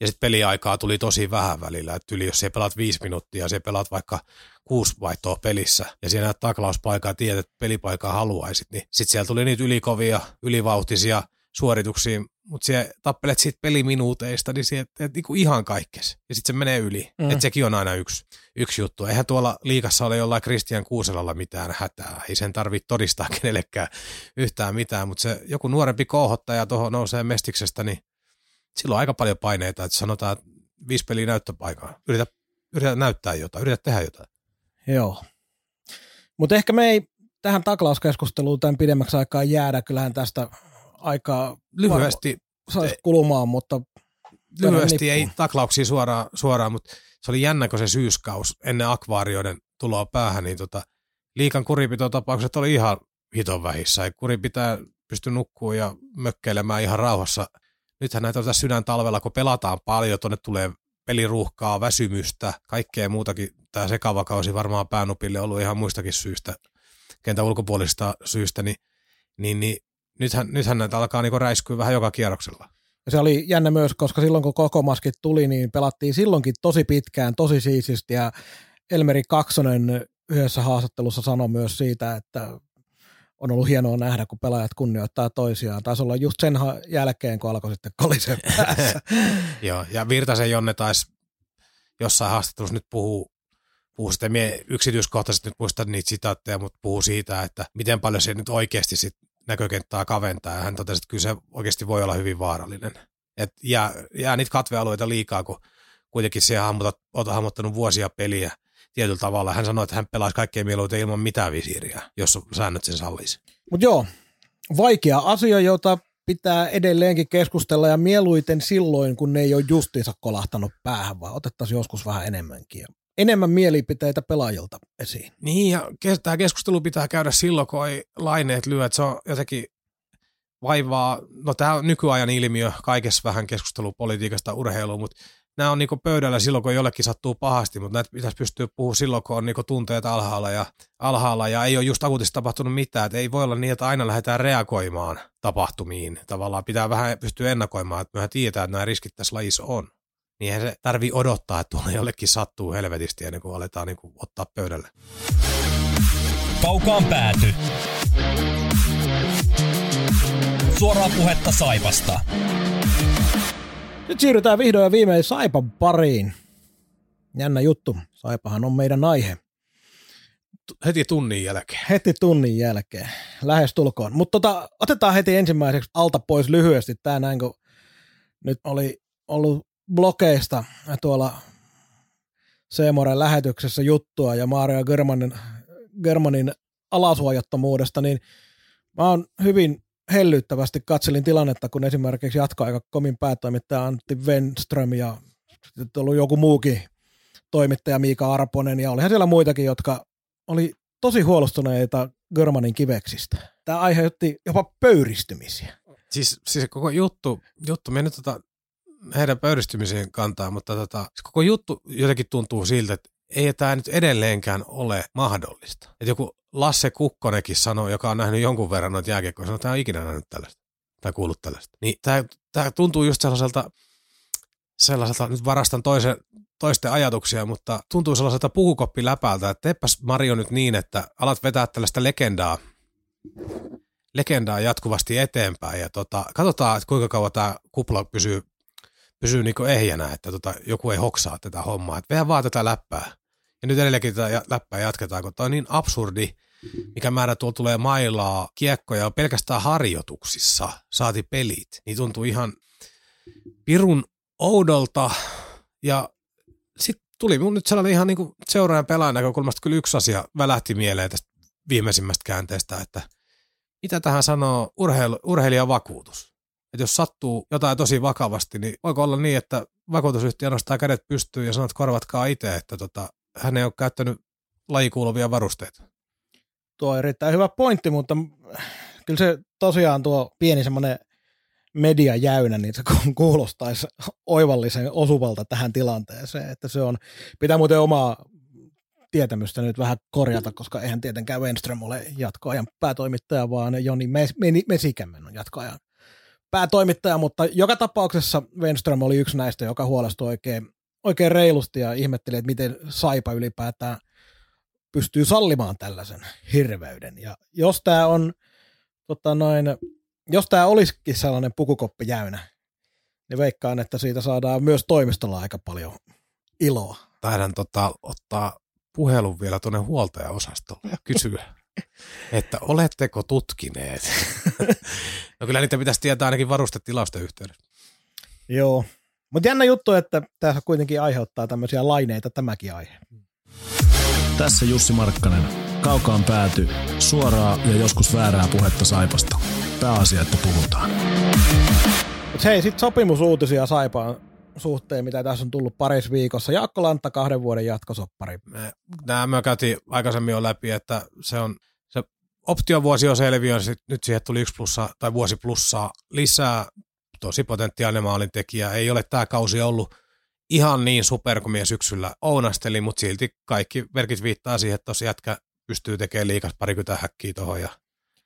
Ja sitten peliaikaa tuli tosi vähän välillä. Että yli jos sä pelaat viisi minuuttia, sä pelaat vaikka kuusi vaihtoa pelissä ja siellä näet taklauspaikaa, tiedät, että pelipaikaa haluaisit. Niin sitten siellä tuli niitä ylikovia, ylivauhtisia suorituksia, mutta sä tappelet siitä peliminuuteista, niin sä teet niinku ihan kaikkes. Ja sitten se menee yli. Mm. Että sekin on aina yksi, yksi juttu. Eihän tuolla liigassa ole jollain Kristian Kuuselalla mitään hätää. Ei sen tarvitse todistaa kenellekään yhtään mitään, mutta se joku nuorempi kouhottaja tuohon nousee Mestiksestä, niin sillä on aika paljon paineita, että sanotaan, että viisi peliä näyttöpaikaa. Yritä, yritä näyttää jotain, yritä tehdä jotain. Joo. Mutta ehkä me ei tähän taklauskeskusteluun tämän pidemmäksi aikaa jäädä. Kyllähän tästä... Aika lyhyesti saisi kulumaan, mutta... Lyhyesti ei taklauksia suoraan, suoraan, mutta se oli jännä, kun se syyskaus ennen akvaarioiden tuloa päähän, niin tota, liikan kurinpitotapaukset oli ihan hiton vähissä. Ei kurinpitää pysty nukkuu ja mökkeilemään ihan rauhassa. Nythän näitä on tässä sydän talvella, kun pelataan paljon, tuonne tulee peliruuhkaa, väsymystä, kaikkea muutakin. Tämä sekava kausi varmaan päänupille ollut ihan muistakin syistä, kentän ulkopuolisista syistä, niin... niin, niin Nythän, nythän näitä alkaa niinku räiskyä vähän joka kierroksella. Ja se oli jännä myös, koska silloin kun kokomaskit tuli, niin pelattiin silloinkin tosi pitkään, tosi siististi. Ja Elmeri Kaksonen yhdessä haastattelussa sanoi myös siitä, että on ollut hienoa nähdä, kun pelaajat kunnioittaa toisiaan. Taisi olla just sen jälkeen, kun alkoi sitten kolisen päässä. Joo, ja Virtasen Jonne taisi jossain haastattelussa nyt puhuu. Puhu sitten, mie yksityiskohtaisesti nyt muistan niitä sitaatteja, mutta puhuu siitä, että miten paljon se nyt oikeasti sit näkökenttää kaventaa. Ja hän totesi, että kyllä se oikeasti voi olla hyvin vaarallinen. Et jää, jää niitä katvealueita liikaa, kun kuitenkin se on hahmottanut vuosia peliä tietyllä tavalla. Hän sanoi, että hän pelaisi kaikkein mieluiten ilman mitään visiiriä, jos säännöt sen sallisi. Mutta joo, vaikea asia, jota pitää edelleenkin keskustella ja mieluiten silloin, kun ne ei ole justiinsa kolahtanut päähän, vaan otettaisiin joskus vähän enemmänkin. Enemmän mielipiteitä pelaajilta esiin. Niin, ja tämä keskustelu pitää käydä silloin, kun ei laineet lyö, että se on jotenkin vaivaa, no tämä on nykyajan ilmiö, kaikessa vähän keskustelu politiikasta urheiluun, mutta nämä on niinku pöydällä silloin, kun jollekin sattuu pahasti, mutta näitä pitäisi pystyä puhumaan silloin, kun on niinku tunteet alhaalla ja, alhaalla ja ei ole just akuutisesti tapahtunut mitään, että ei voi olla niin, että aina lähdetään reagoimaan tapahtumiin. Tavallaan pitää vähän pystyä ennakoimaan, että mehän tietää, että nämä riskit tässä lajissa on. Niin eihän se tarvii odottaa, että tuolla jollekin sattuu helvetisti ennen kuin aletaan niin kuin ottaa pöydälle. Kaukaan pääty. Suoraa puhetta Saipasta. Nyt siirrytään vihdoin ja viimein Saipan pariin. Jännä juttu. Saipahan on meidän aihe. Heti tunnin jälkeen. Heti tunnin jälkeen. Lähestulkoon. Mutta tota, otetaan heti ensimmäiseksi alta pois lyhyesti. Tämä näin, kun nyt oli ollut... blokeista tuolla C-Moren lähetyksessä juttua ja Mario Germanin, Germanin alasuojattomuudesta, niin mä oon hyvin hellyttävästi katselin tilannetta, kun esimerkiksi jatkoaikakomin päätoimittaja Antti Wenström ja sitten ollut joku muukin toimittaja Miika Arponen ja olihan siellä muitakin, jotka oli tosi huolestuneita Görmanin kiveksistä. Tämä aiheutti jopa pöyristymisiä. Siis, siis koko juttu, juttu me nyt tota, heidän pöyristymiseen kantaa, mutta tota, koko juttu jotenkin tuntuu siltä, että ei tämä nyt edelleenkään ole mahdollista. Että joku Lasse Kukkonenkin sanoi, joka on nähnyt jonkun verran noita jääkiekkoja, sanoi, että hän on ikinä nähnyt tällaista tai kuullut tällaista. Niin tämä, tämä tuntuu just sellaiselta, sellaiselta nyt varastan toisen, toisten ajatuksia, mutta tuntuu sellaiselta pukukoppiläpältä, että teepäs Mario nyt niin, että alat vetää tällaista legendaa, legendaa jatkuvasti eteenpäin ja tota, katsotaan, että kuinka kauan tämä kupla pysyy, pysyy niin kuin ehjänä, että tota, joku ei hoksaa tätä hommaa, että vähän vaan tätä läppää. Ja nyt edelleenkin tätä läppää jatketaan, kun tämä on niin absurdi, mikä määrä tuolla tulee mailaa, kiekkoja, pelkästään harjoituksissa, saati pelit, niin tuntuu ihan pirun oudolta. Ja sitten tuli mun nyt sellainen ihan niin kuin seuraajan pelaajan näkökulmasta kyllä yksi asia välähti mieleen tästä viimeisimmästä käänteestä, että mitä tähän sanoo urheilu, urheilijavakuutus? Että jos sattuu jotain tosi vakavasti, niin voiko olla niin, että vakuutusyhtiö nostaa kädet pystyyn ja sanoo, että korvatkaa itse, että tota, hän ei ole käyttänyt lajikuuluvia varusteita. Tuo on erittäin hyvä pointti, mutta kyllä se tosiaan tuo pieni semmoinen mediajäynä, niin se kuulostaisi oivallisen osuvalta tähän tilanteeseen, että se on, pitää muuten omaa tietämystä nyt vähän korjata, koska eihän tietenkään Wenström ole jatkoajan päätoimittaja, vaan Joni Mesikämmen on jatkoajan päätoimittaja, mutta joka tapauksessa Wenström oli yksi näistä, joka huolestui oikein, oikein reilusti ja ihmetteli, että miten Saipa ylipäätään pystyy sallimaan tällaisen hirveyden. Ja jos tämä on, tota noin, jos tämä olisikin sellainen pukukoppijäynä, niin veikkaan, että siitä saadaan myös toimistolla aika paljon iloa. Taidan tota, ottaa puhelun vielä tuonne huoltajaosastolle kysyä, että oletteko tutkineet? No kyllä niitä pitäisi tietää ainakin varustetilausten yhteydessä. Joo, mutta jännä juttu, että tässä kuitenkin aiheuttaa tämmöisiä laineita tämäkin aihe. Tässä Jussi Markkanen. Kaukaan pääty, suoraa ja joskus väärää puhetta Saipasta. Pääasia, että puhutaan. Hei, sitten sopimusuutisia Saipaan suhteen, mitä tässä on tullut parissa viikossa. Jaakko Lantta kahden vuoden jatkosoppari. Nämä me käytiin aikaisemmin jo läpi, että se on se optiovuosi on selviö, nyt siihen tuli yksi plussa tai vuosi plussaa lisää. Tosi potentiaalinen maalintekijä. Ei ole tämä kausi ollut ihan niin super kuin minä syksyllä ounastelin, mutta silti kaikki merkit viittaa siihen, että jos jätkä pystyy tekemään liikas parikymmentä häkkiä tuohon. Ja...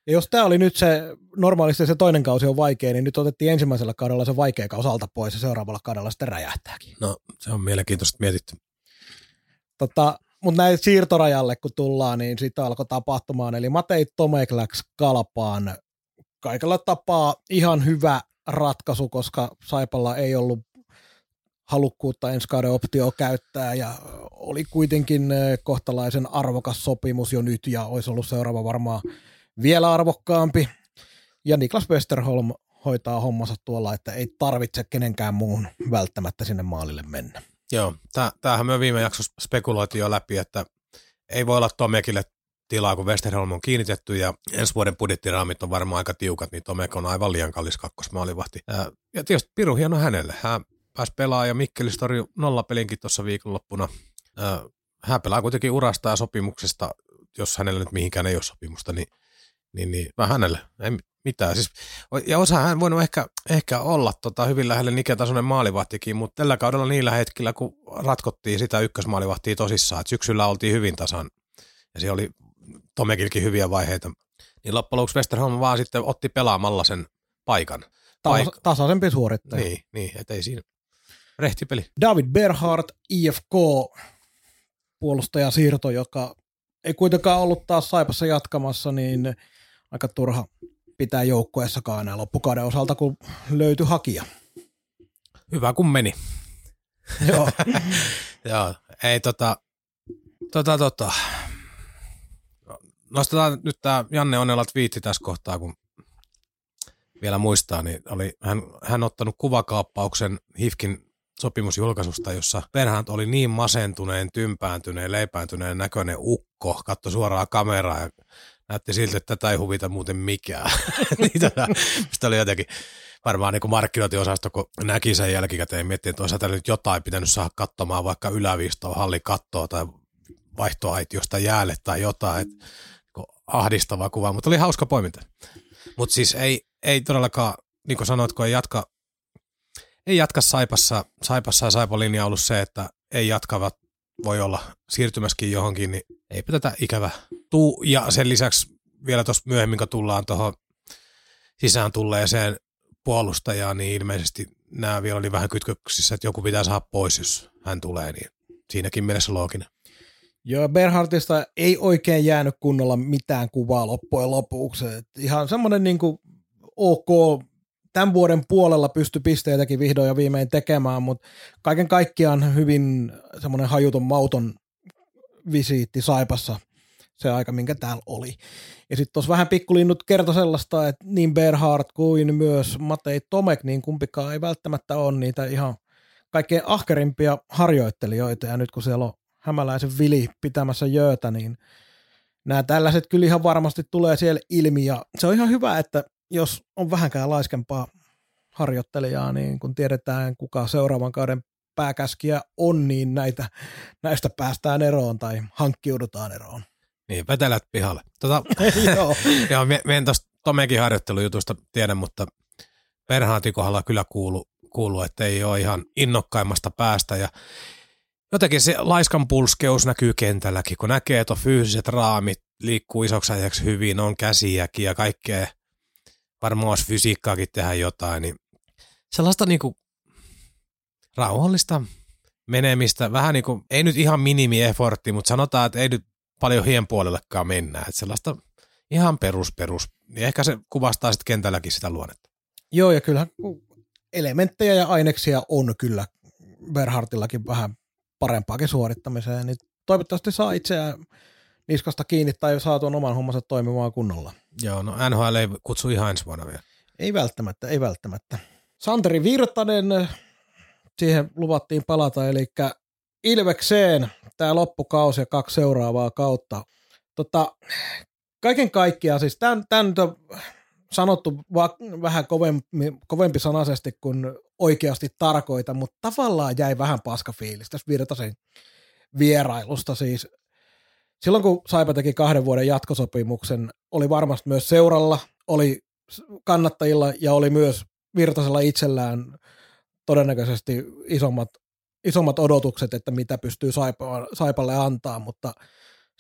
ja jos tämä oli nyt se, normaalisti se toinen kausi on vaikea, niin nyt otettiin ensimmäisellä kaudella se vaikea kausi alta pois ja seuraavalla kaudella sitten räjähtääkin. No se on mielenkiintoista mietitty. Tota, mutta näin siirtorajalle kun tullaan, niin siitä alkoi tapahtumaan. Eli Matei Tomek läks Kalpaan. Kaikella tapaa ihan hyvä ratkaisu, koska Saipalla ei ollut halukkuutta ensi kauden optioa käyttää ja oli kuitenkin kohtalaisen arvokas sopimus jo nyt ja olisi ollut seuraava varmaan vielä arvokkaampi. Ja Niklas Westerholm hoitaa hommansa tuolla, että ei tarvitse kenenkään muun välttämättä sinne maalille mennä. Joo, tämähän me viime jaksossa spekuloitiin jo läpi, että ei voi olla Tomekille tilaa, kun Westerholm on kiinnitetty ja ensi vuoden budjettiraamit on varmaan aika tiukat, niin Tomek on aivan liian kallis kakkosmaalivahti. Ja tietysti pirun hieno hänelle. Hän pääsi pelaaja Mikkelissä torjui nollapelinkin tuossa viikonloppuna. Hän pelaa kuitenkin urasta ja sopimuksesta, jos hänellä nyt mihinkään ei ole sopimusta, niin, niin, niin vähän hänelle ei mitään. Siis, ja osa hän voinut ehkä, ehkä olla tota, hyvin lähelle Nike-tasoinen maalivahtikin, mutta tällä kaudella niillä hetkillä, kun ratkottiin sitä ykkösmaalivahtia tosissaan, että syksyllä oltiin hyvin tasan ja siellä oli Tomekilläkin hyviä vaiheita, niin loppujen lopuksi Westerholm vaan sitten otti pelaamalla sen paikan. Paik- Tasaisempi suorittaja. Niin, niin ettei siinä. Rehtipeli. David Berhardt, I F K, puolustajasiirto, joka ei kuitenkaan ollut taas Saipassa jatkamassa, niin aika turha pitää joukkueessakaan enää loppukauden osalta, kun löytyi hakija. Hyvä, kun meni. Joo. Joo, ei tota, tota, tota. Nostetaan nyt tämä Janne Onela twiitti tässä kohtaa, kun vielä muistaa, niin oli, hän, hän ottanut kuvakaappauksen HIFKin sopimusjulkaisusta, jossa Berhant oli niin masentuneen, tympääntyneen, leipääntyneen näköinen ukko, katsoi suoraan kameraa ja näytti siltä, että tätä ei huvita muuten mikään. niin tota, sitä oli jotenkin varmaan niin markkinointiosasto, kun näki sen jälkikäteen, miettii, että olisi tällä nyt jotain pitänyt saada katsomaan, vaikka yläviistoa, hallikattoa tai vaihtoaitiosta jäälle tai jotain. Et, niin ahdistava kuva, mutta oli hauska poiminta. Mutta siis ei, ei todellakaan, niin kuin sanoit, kun ei jatka, ei jatka Saipassa, Saipassa ja Saipan linja ollut se, että ei jatkavat voi olla siirtymässäkin johonkin, niin eipä tätä ikävä tuu. Ja sen lisäksi vielä tuossa myöhemmin, kun tullaan tuohon sisään tulleeseen puolustajaan, niin ilmeisesti nämä vielä oli vähän kytköksissä, että joku pitää saada pois, jos hän tulee, niin siinäkin mielessä looginen. Joo, Bernhardista ei oikein jäänyt kunnolla mitään kuvaa loppujen lopuksi. Et ihan semmoinen niin kuin ok, tämän vuoden puolella pystyi pisteitäkin vihdoin ja viimein tekemään, mutta kaiken kaikkiaan hyvin semmoinen hajuton mauton visiitti Saipassa se aika, minkä täällä oli. Ja sitten tuossa vähän pikkulinnut kertoi sellaista, että niin Berhard kuin myös Matei Tomek, niin kumpikaan ei välttämättä ole niitä ihan kaikkein ahkerimpia harjoittelijoita, ja nyt kun siellä on Hämäläisen Vili pitämässä jöötä, niin nämä tällaiset kyllä ihan varmasti tulee siellä ilmi, ja se on ihan hyvä, että jos on vähänkään laiskempaa harjoittelijaa, niin kun tiedetään, kuka seuraavan kauden pääkäskiä on, niin näitä, näistä päästään eroon tai hankkiudutaan eroon. Niin, vetelät pihalle. Tota, joo. joo, me en tuosta Tomekin harjoittelujutusta tiedä, mutta Perhaatin kohdalla kyllä kuulu, kuulu, että ei ole ihan innokkaimmasta päästä. Ja jotenkin se laiskan pulskeus näkyy kentälläkin, kun näkee, että on fyysiset raamit, liikkuu isoksi ajaksi hyvin, on käsiäkin ja kaikkea. Varmaan olisi fysiikkaakin tehdä jotain, niin sellaista niinku rauhallista menemistä, vähän niin kuin, ei nyt ihan minimiefortti, mutta sanotaan, että ei nyt paljon hien puolellekaan mennä, että sellaista ihan perus, perus, niin ehkä se kuvastaa sitten kentälläkin sitä luonnetta. Joo, ja kyllähän elementtejä ja aineksia on kyllä Berhartillakin vähän parempaakin suorittamiseen, niin toivottavasti saa itseään niskasta kiinni tai saa tuon oman hommansa toimimaan kunnolla. Joo, no N H L ei kutsu ihan ensi vuonna vielä. Ei välttämättä, ei välttämättä. Santeri Virtanen, siihen luvattiin palata, eli Ilvekseen tämä loppukausi ja kaksi seuraavaa kautta. Tota, kaiken kaikkiaan, siis tämä nyt on sanottu va- vähän kovempi, kovempi sanaisesti kuin oikeasti tarkoita, mutta tavallaan jäi vähän paskafiilis tässä Virtasen vierailusta siis. Silloin kun Saipa teki kahden vuoden jatkosopimuksen, oli varmasti myös seuralla, oli kannattajilla ja oli myös Virtasella itsellään todennäköisesti isommat, isommat odotukset, että mitä pystyy Saipa, Saipalle antaa, mutta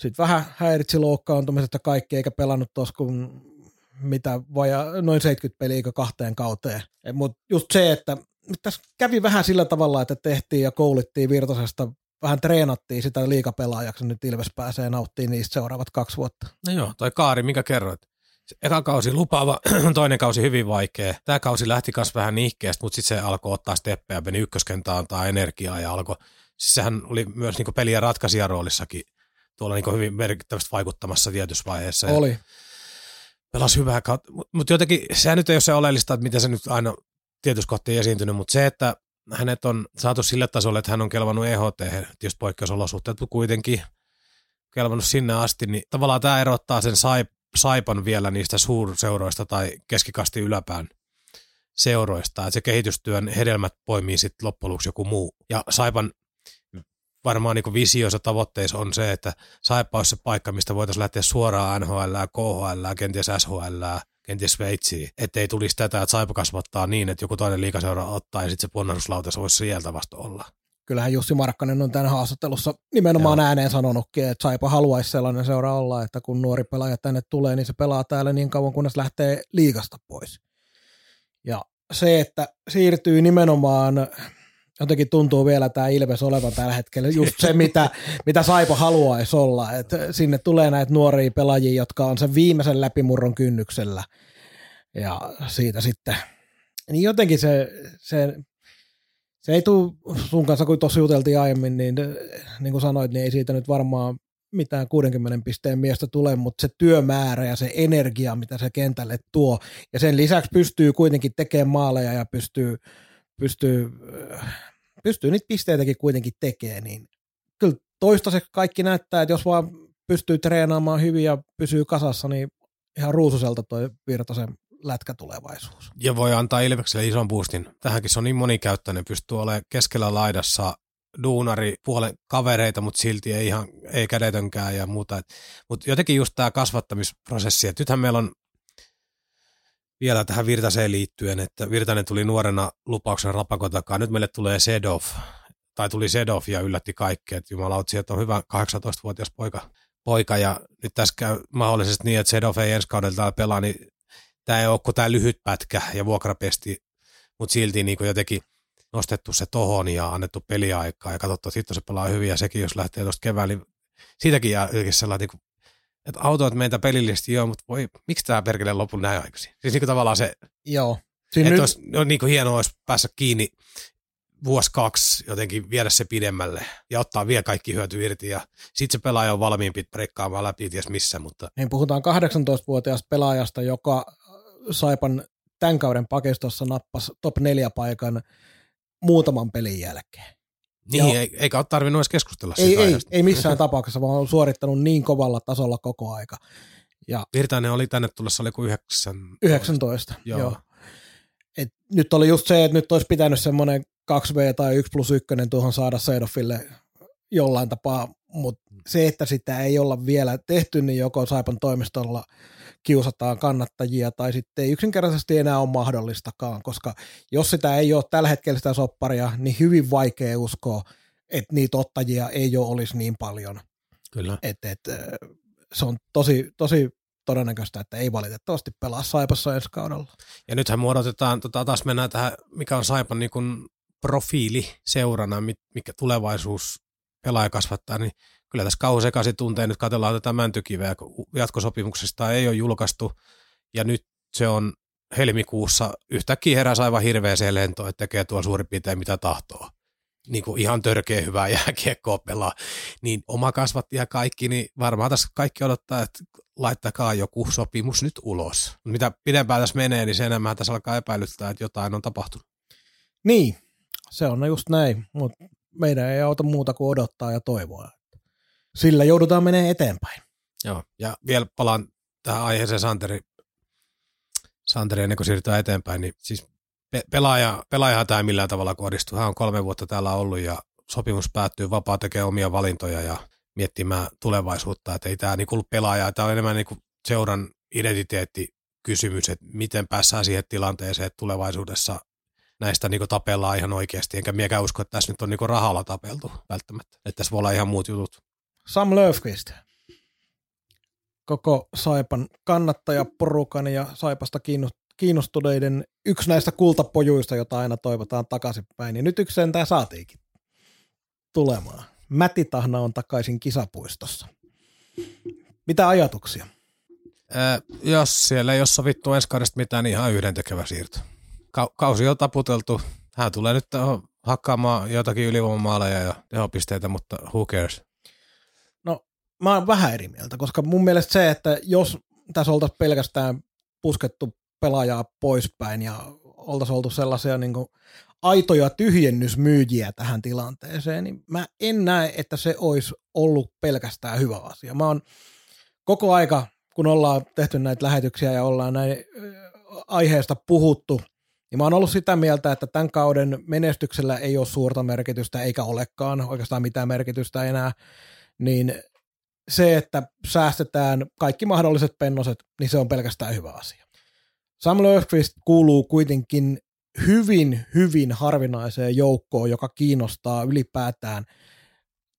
sitten vähän häiritsi loukkaantumisesta kaikki, eikä pelannut tuossa kuin mitä vajaa, noin seitsemänkymmentä peliä kahteen kauteen. Mutta just se, että tässä kävi vähän sillä tavalla, että tehtiin ja koulittiin Virtasesta, vähän treenattiin sitä liigapelaajaksi, nyt Ilves pääsee nauttimaan niistä seuraavat kaksi vuotta. No joo, toi Kaari, minkä kerroit. Eka kausi lupaava, toinen kausi hyvin vaikea. Tämä kausi lähti kanssa vähän nihkeästi, mutta sitten se alkoi ottaa steppejä, meni ykköskentään antaa energiaa ja alkoi. Siis sehän oli myös niinku peliä ratkaisijaroolissakin tuolla niinku hyvin merkittävästi vaikuttamassa tietyssä vaiheessa. Oli. Pelasi hyvää kautta, mutta jotenkin sehän nyt ei ole se oleellista, että mitä se nyt aina tietyssä kohtaa ei esiintynyt, mutta se, että hänet on saatu sille tasolle, että hän on kelvannut E H T, tietysti poikkeusolosuhteet kuitenkin kelvannut sinne asti, niin tavallaan tämä erottaa sen Saipan vielä niistä suurseuroista tai keskikasti yläpään seuroista, että se kehitystyön hedelmät poimii sitten loppujen lopuksi joku muu. Ja Saipan varmaan niin kuin visioissa tavoitteissa on se, että Saipa olisi se paikka, mistä voitaisiin lähteä suoraan N H L, K H L, kenties S H L, kenties Sveitsiin, ettei tulisi tätä, että Saipa kasvattaa niin, että joku toinen liigaseura ottaa ja sitten se ponnahduslauteessa voisi sieltä vasta olla. Kyllähän Jussi Markkanen on tämän haastattelussa nimenomaan Joo. ääneen sanonutkin, että Saipa haluaisi sellainen seura olla, että kun nuori pelaaja tänne tulee, niin se pelaa täällä niin kauan, kunnes lähtee liigasta pois. Ja se, että siirtyy nimenomaan, jotenkin tuntuu vielä tämä Ilves olevan tällä hetkellä just se, mitä, mitä Saipa haluaisi olla. Et sinne tulee näitä nuoria pelaajia, jotka on sen viimeisen läpimurron kynnyksellä. Ja siitä sitten, niin jotenkin se, se, se ei tule sun kanssa, kun tuossa juteltiin aiemmin, niin, niin kuin sanoit, niin ei siitä nyt varmaan mitään kuudenkymmenen pisteen miestä tulee, mutta se työmäärä ja se energia, mitä se kentälle tuo. Ja sen lisäksi pystyy kuitenkin tekemään maaleja ja pystyy Pystyy, pystyy niitä pisteitäkin kuitenkin tekemään, niin kyllä toistaiseksi kaikki näyttää, että jos vaan pystyy treenaamaan hyvin ja pysyy kasassa, niin ihan ruususelta toi Virtasen lätkätulevaisuus. Ja voi antaa Ilvekselle ison boostin. Tähänkin se on niin monikäyttöinen, pystyy olemaan keskellä laidassa duunari, puolen kavereita, mutta silti ei ihan ei kädetönkään ja muuta. Mutta jotenkin just tämä kasvattamisprosessi, että nythän meillä on vielä tähän Virtaseen liittyen, että Virtanen tuli nuorena lupauksena Rapakon takaa, nyt meille tulee Sedov, tai tuli Sedov ja yllätti kaikki, että jumalautti, että on hyvä kahdeksantoistavuotias poika, poika ja nyt tässä käy mahdollisesti niin, että Sedov ei ensi kaudella täällä pelaa, niin tämä ei ole kuin tämä lyhyt pätkä ja vuokrapesti, mutta silti niin kuin jotenkin nostettu se tohon ja annettu peliaikaa ja katsottu, että sitten se pelaa hyvin ja sekin, jos lähtee tuosta kevään, niin siitäkin jää jotenkin sellainen, että autoit meitä pelillisesti joo, mutta voi, miksi tämä perkeleen lopun näin aikaisin? Siis niin kuin tavallaan se, joo. Siin että nyt olisi no, niin kuin hienoa, olisi päässä kiinni vuosi kaksi jotenkin viedä se pidemmälle ja ottaa vielä kaikki hyöty irti ja sitten se pelaaja on valmiimpi breikkaamaan läpi ties missä, mutta niin puhutaan kahdeksantoistavuotiaasta pelaajasta, joka Saipan tämän kauden pakistossa nappasi top neljä paikan muutaman pelin jälkeen. Niin, ja eikä ole tarvinnut edes keskustella ei, siitä ei, ajasta. Ei missään tapauksessa, vaan on suorittanut niin kovalla tasolla koko aika. Ja Virtanen oli tänne tullessa, oliko yhdeksäntoista? yhdeksäntoista, joo. joo. Et nyt oli just se, että nyt olisi pitänyt semmoinen kaksi vee tai yksi plus yksi tuohon saada Seidofille jollain tapaa, mutta se, että sitä ei olla vielä tehty, niin joko Saipan toimistolla kiusataan kannattajia tai sitten ei yksinkertaisesti enää ole mahdollistakaan, koska jos sitä ei ole tällä hetkellä sitä sopparia, niin hyvin vaikea uskoa, että niitä ottajia ei ole olisi niin paljon. Kyllä. Et, et, se on tosi, tosi todennäköistä, että ei valitettavasti pelaa Saipassa ensi kaudella. Ja nythän muodotetaan, tota, taas mennään tähän, mikä on Saipan niin kuin profiili seurana, mikä tulevaisuus pelaaja kasvattaa, niin kyllä tässä kauhu sekaisin tuntee, nyt katsellaan tätä mäntykiveä, kun jatkosopimuksesta ei ole julkaistu, ja nyt se on helmikuussa yhtäkkiä heräsi aivan hirveäseen lentoon, että tekee tuolla suurin piirtein mitä tahtoo. Niin kuin ihan törkeä hyvää jääkiekkoa pelaa. Niin oma kasvatti ja kaikki, niin varmaan tässä kaikki odottaa, että laittakaa joku sopimus nyt ulos. Mitä pidempään tässä menee, niin se enemmän tässä alkaa epäilyttää, että jotain on tapahtunut. Niin, se on just näin, mutta meidän ei auta muuta kuin odottaa ja toivoa. Sillä joudutaan menee eteenpäin. Joo, ja vielä palaan tähän aiheeseen Santeri, Santeri ennen kuin siirrytään eteenpäin, niin siis pe- pelaaja, pelaajahan tämä ei millään tavalla kohdistuu. Hän on kolme vuotta täällä ollut ja sopimus päättyy, vapaa tekee omia valintoja ja miettimään tulevaisuutta, että ei tämä niinku ollut pelaaja, tämä on enemmän niinku seuran identiteettikysymys, että miten päässään siihen tilanteeseen, että tulevaisuudessa näistä niinku tapellaan ihan oikeasti, enkä miekään usko, että tässä nyt on niinku rahalla tapeltu välttämättä, että tässä voi olla ihan muut jutut. Sam Lövkvist, koko Saipan kannattajaporukan ja Saipasta kiinnostuneiden yksi näistä kultapojuista, jota aina toivotaan takaisinpäin. Ja nyt yksi sentään saatiinkin tulemaan. Mätitahna on takaisin Kisapuistossa. Mitä ajatuksia? Ää, jos siellä ei ole sovittu ensi kaudesta mitään, niin ihan yhdentekevä siirto. Ka- kausi on taputeltu. Hän tulee nyt hakkaamaan jotakin ylivoimamaaleja ja tehopisteitä, mutta who cares? Mä oon vähän eri mieltä, koska mun mielestä se, että jos tässä oltaisiin pelkästään puskettu pelaajaa poispäin ja oltaisiin oltu sellaisia niin kuin aitoja tyhjennysmyyjiä tähän tilanteeseen, niin mä en näe, että se olisi ollut pelkästään hyvä asia. Mä oon koko aika, kun ollaan tehty näitä lähetyksiä ja ollaan näin aiheesta puhuttu, niin mä oon ollut sitä mieltä, että tämän kauden menestyksellä ei ole suurta merkitystä eikä olekaan oikeastaan mitään merkitystä enää, niin se, että säästetään kaikki mahdolliset pennoset, niin se on pelkästään hyvä asia. Sam Löfqvist kuuluu kuitenkin hyvin, hyvin harvinaiseen joukkoon, joka kiinnostaa ylipäätään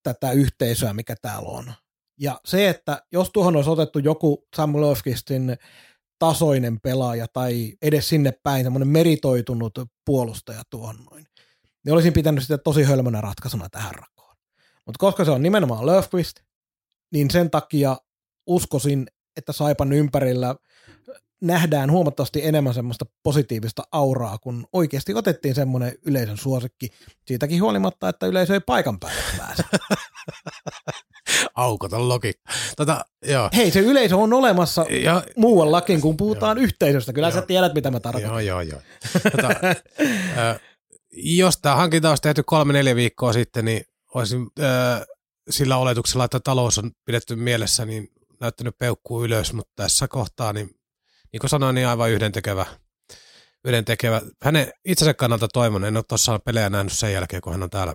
tätä yhteisöä, mikä täällä on. Ja se, että jos tuohon olisi otettu joku Sam Löfqvistin tasoinen pelaaja tai edes sinne päin semmoinen meritoitunut puolustaja tuohon noin, niin olisin pitänyt sitä tosi hölmönä ratkaisuna tähän rakoon. Mutta koska se on nimenomaan Löfqvist, niin sen takia uskoisin, että Saipan ympärillä nähdään huomattavasti enemmän semmoista positiivista auraa, kun oikeasti otettiin semmoinen yleisön suosikki, siitäkin huolimatta, että yleisö ei paikan päälle pääse. Aukoton logi. Tota, joo. Hei, se yleisö on olemassa ja muuallakin, kun puhutaan joo. yhteisöstä. Kyllä joo. sä tiedät, mitä mä tarkoitan. Joo, joo, joo. Tota, äh, jos tämä hankinta olisi tehty kolme neljä viikkoa sitten, niin olisin Äh, sillä oletuksella, että talous on pidetty mielessä, niin näyttänyt peukkuu ylös, mutta tässä kohtaa, niin, niin kuin sanoin, niin aivan yhdentekevä. yhdentekevä. Hänen itsensä kannalta toivon, en ole tuossa pelejä nähnyt sen jälkeen, kun hän on täällä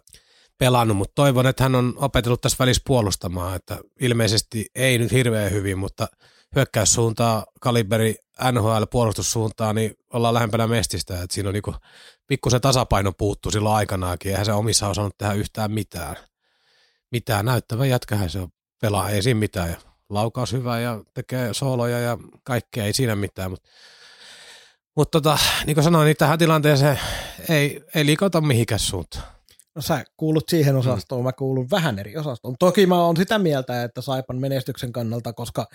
pelannut, mutta toivon, että hän on opetellut tässä välissä puolustamaan, että ilmeisesti ei nyt hirveän hyvin, mutta hyökkäyssuuntaa, kaliberi, N H L-puolustussuuntaa, niin ollaan lähempänä Mestistä, että siinä on niinku pikkusen tasapaino puuttuu silloin aikanaakin, eihän se omissa osannut tehdä yhtään mitään. Mitään näyttävä jätkähän se on, pelaa, ei siinä mitään, ja laukaus hyvä ja tekee sooloja ja kaikkea, ei siinä mitään, mutta mut tota, niin kuin sanoin, niin tähän tilanteeseen ei, ei liikauta mihinkään suuntaan. No sä kuulut siihen osastoon, mä kuulun vähän eri osastoon. Toki mä oon sitä mieltä, että Saipan menestyksen kannalta, koska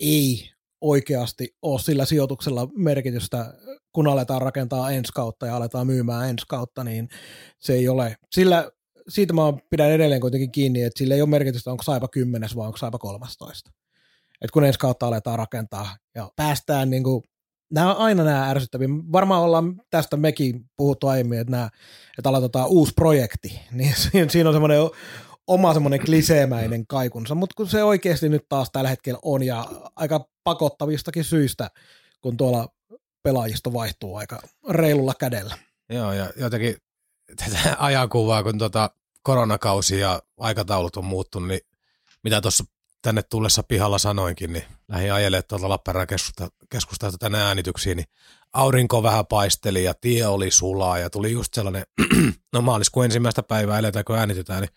ei oikeasti ole sillä sijoituksella merkitystä, kun aletaan rakentaa ensi kautta ja aletaan myymään ensi kautta, niin se ei ole. Sillä, siitä mä pidän edelleen kuitenkin kiinni, että sillä ei ole merkitystä, onko Saipa kymmenes vai onko Saipa kolmastoista. Että kun ensi kautta aletaan rakentaa ja päästään niin kuin, nämä on aina nämä ärsyttäviä. Varmaan ollaan tästä mekin puhuttu aiemmin, että, nämä, että aloitetaan uusi projekti. Niin siinä on semmoinen oma semmoinen kliseemäinen kaikunsa, mutta kun se oikeasti nyt taas tällä hetkellä on ja aika pakottavistakin syistä, kun tuolla pelaajisto vaihtuu aika reilulla kädellä. Joo, ja jotenkin tätä ajankuvaa, kun tuota koronakausi ja aikataulut on muuttunut, niin mitä tuossa tänne tullessa pihalla sanoinkin, niin lähdin ajelemaan tuolta Lappeenrannan keskusta, keskustasta tänne äänityksiin, niin aurinko vähän paisteli ja tie oli sulaa ja tuli just sellainen, no maaliskuun ensimmäistä päivää eletään, kun äänitetään, niin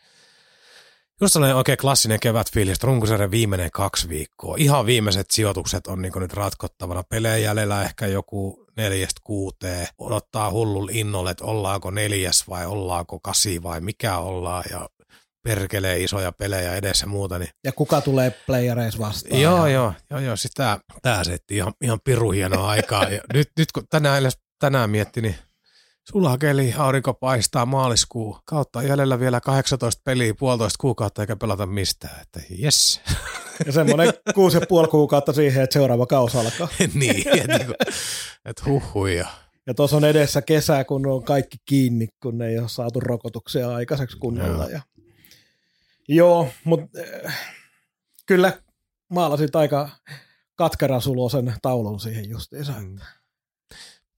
just sellainen oikein klassinen kevätfiilis, runkosarjan viimeinen kaksi viikkoa. Ihan viimeiset sijoitukset on niin nyt ratkottavana. Pelejä jäljellä ehkä joku neljästä kuuteen. Odottaa hullun innolle, että ollaanko neljäs vai ollaanko kasi vai mikä ollaan. Ja perkelee isoja pelejä edessä muuta. Niin. Ja kuka tulee playereissa vastaan. Joo, ja... joo. joo, joo. Siis tää, tää setti ihan, ihan piru hienoa aikaa. Ja nyt, nyt kun tänään, tänään mietti, niin sulakeli, aurinko paistaa maaliskuu. Kautta jäljellä vielä kahdeksantoista peliä, puolitoista kuukautta eikä pelata mistään. Että jes. Ja semmoinen kuusi ja puoli kuukautta siihen, että seuraava kausi alkaa. Niin, että et huhuja. Ja tuossa on edessä kesä, kun on kaikki kiinni, kun ei ole saatu rokotuksia aikaiseksi kunnolla. Joo, ja... Joo mutta äh, kyllä maalasit aika katkerasuloisen taulun siihen justiinsa. Mm.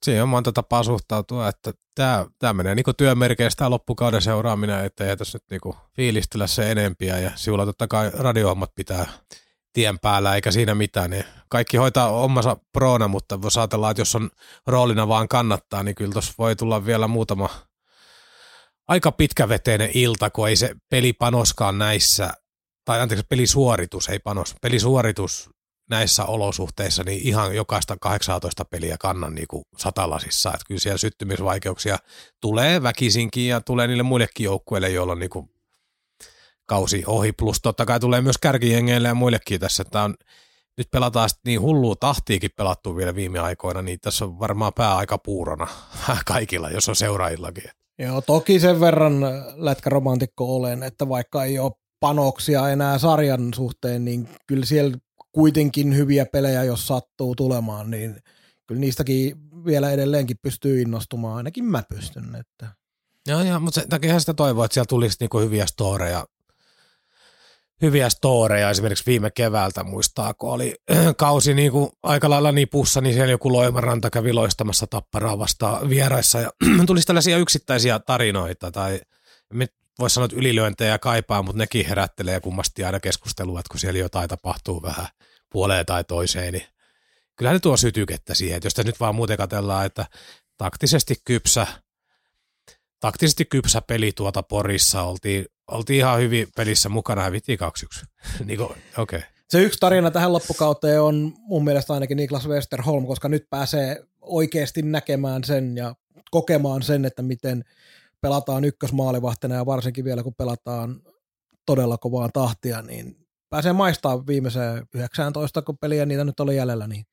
Siinä on monta tapaa suhtautua, että tämä, tämä menee niin työmerkeistä loppukauden seuraaminen, että ei tässä nyt niin fiilistellä se enempiä ja sinulla totta kai radiohommat pitää tien päällä eikä siinä mitään. Niin kaikki hoitaa omansa proona, mutta jos ajatellaan, että jos on roolina vaan kannattaa, niin kyllä tuossa voi tulla vielä muutama aika pitkäveteinen ilta, kun ei se pelipanoskaan näissä, tai anteeksi pelisuoritus, ei panos, pelisuoritus näissä olosuhteissa niin ihan jokaista kahdeksantoista peliä kannan niin kuin satalasissa. Että kyllä siellä syttymisvaikeuksia tulee väkisinkin ja tulee niille muillekin joukkueille, joilla on niin kuin kausi ohi. Plus totta kai tulee myös kärkijengeille ja muillekin tässä. Tämä on, nyt pelataan niin hullua tahtiikin pelattu vielä viime aikoina, niin tässä on varmaan pää aika puurona kaikilla, jos on seuraajillakin. Joo, toki sen verran lätkäromantikko olen, että vaikka ei ole panoksia enää sarjan suhteen, niin kyllä siellä kuitenkin hyviä pelejä, jos sattuu tulemaan, niin kyllä niistäkin vielä edelleenkin pystyy innostumaan, ainakin mä pystyn. Että. Joo, joo, mutta sen takia sitä toivoa, että siellä tulisi niinku hyviä storeja. Hyviä storeja esimerkiksi viime keväältä muistaa, kun oli kausi niin kuin aika lailla nipussa, niin siellä joku Loimaranta kävi loistamassa Tapparaa vastaan vieraissa ja tulisi tällaisia yksittäisiä tarinoita tai voisi sanoa, että ylilyöntejä kaipaa, mutta nekin herättelee kummasti aina keskustelua, että kun siellä jotain tapahtuu vähän puoleen tai toiseen, niin kyllähän ne tuo sytykettä siihen, että jos tässä nyt vaan muuten katsellaan, että taktisesti kypsä, taktisesti kypsä peli tuota Porissa oltiin, Oltiin ihan hyvin pelissä mukana ja viti kaksi yksi. Niin okay. Se yksi tarina tähän loppukauteen on mun mielestä ainakin Niklas Westerholm, koska nyt pääsee oikeasti näkemään sen ja kokemaan sen, että miten pelataan ykkösmaalivahtena ja varsinkin vielä kun pelataan todella kovaa tahtia, niin pääsee maistaa viimeiseen yhdeksäntoista, kun peliä niitä nyt oli jäljellä, niin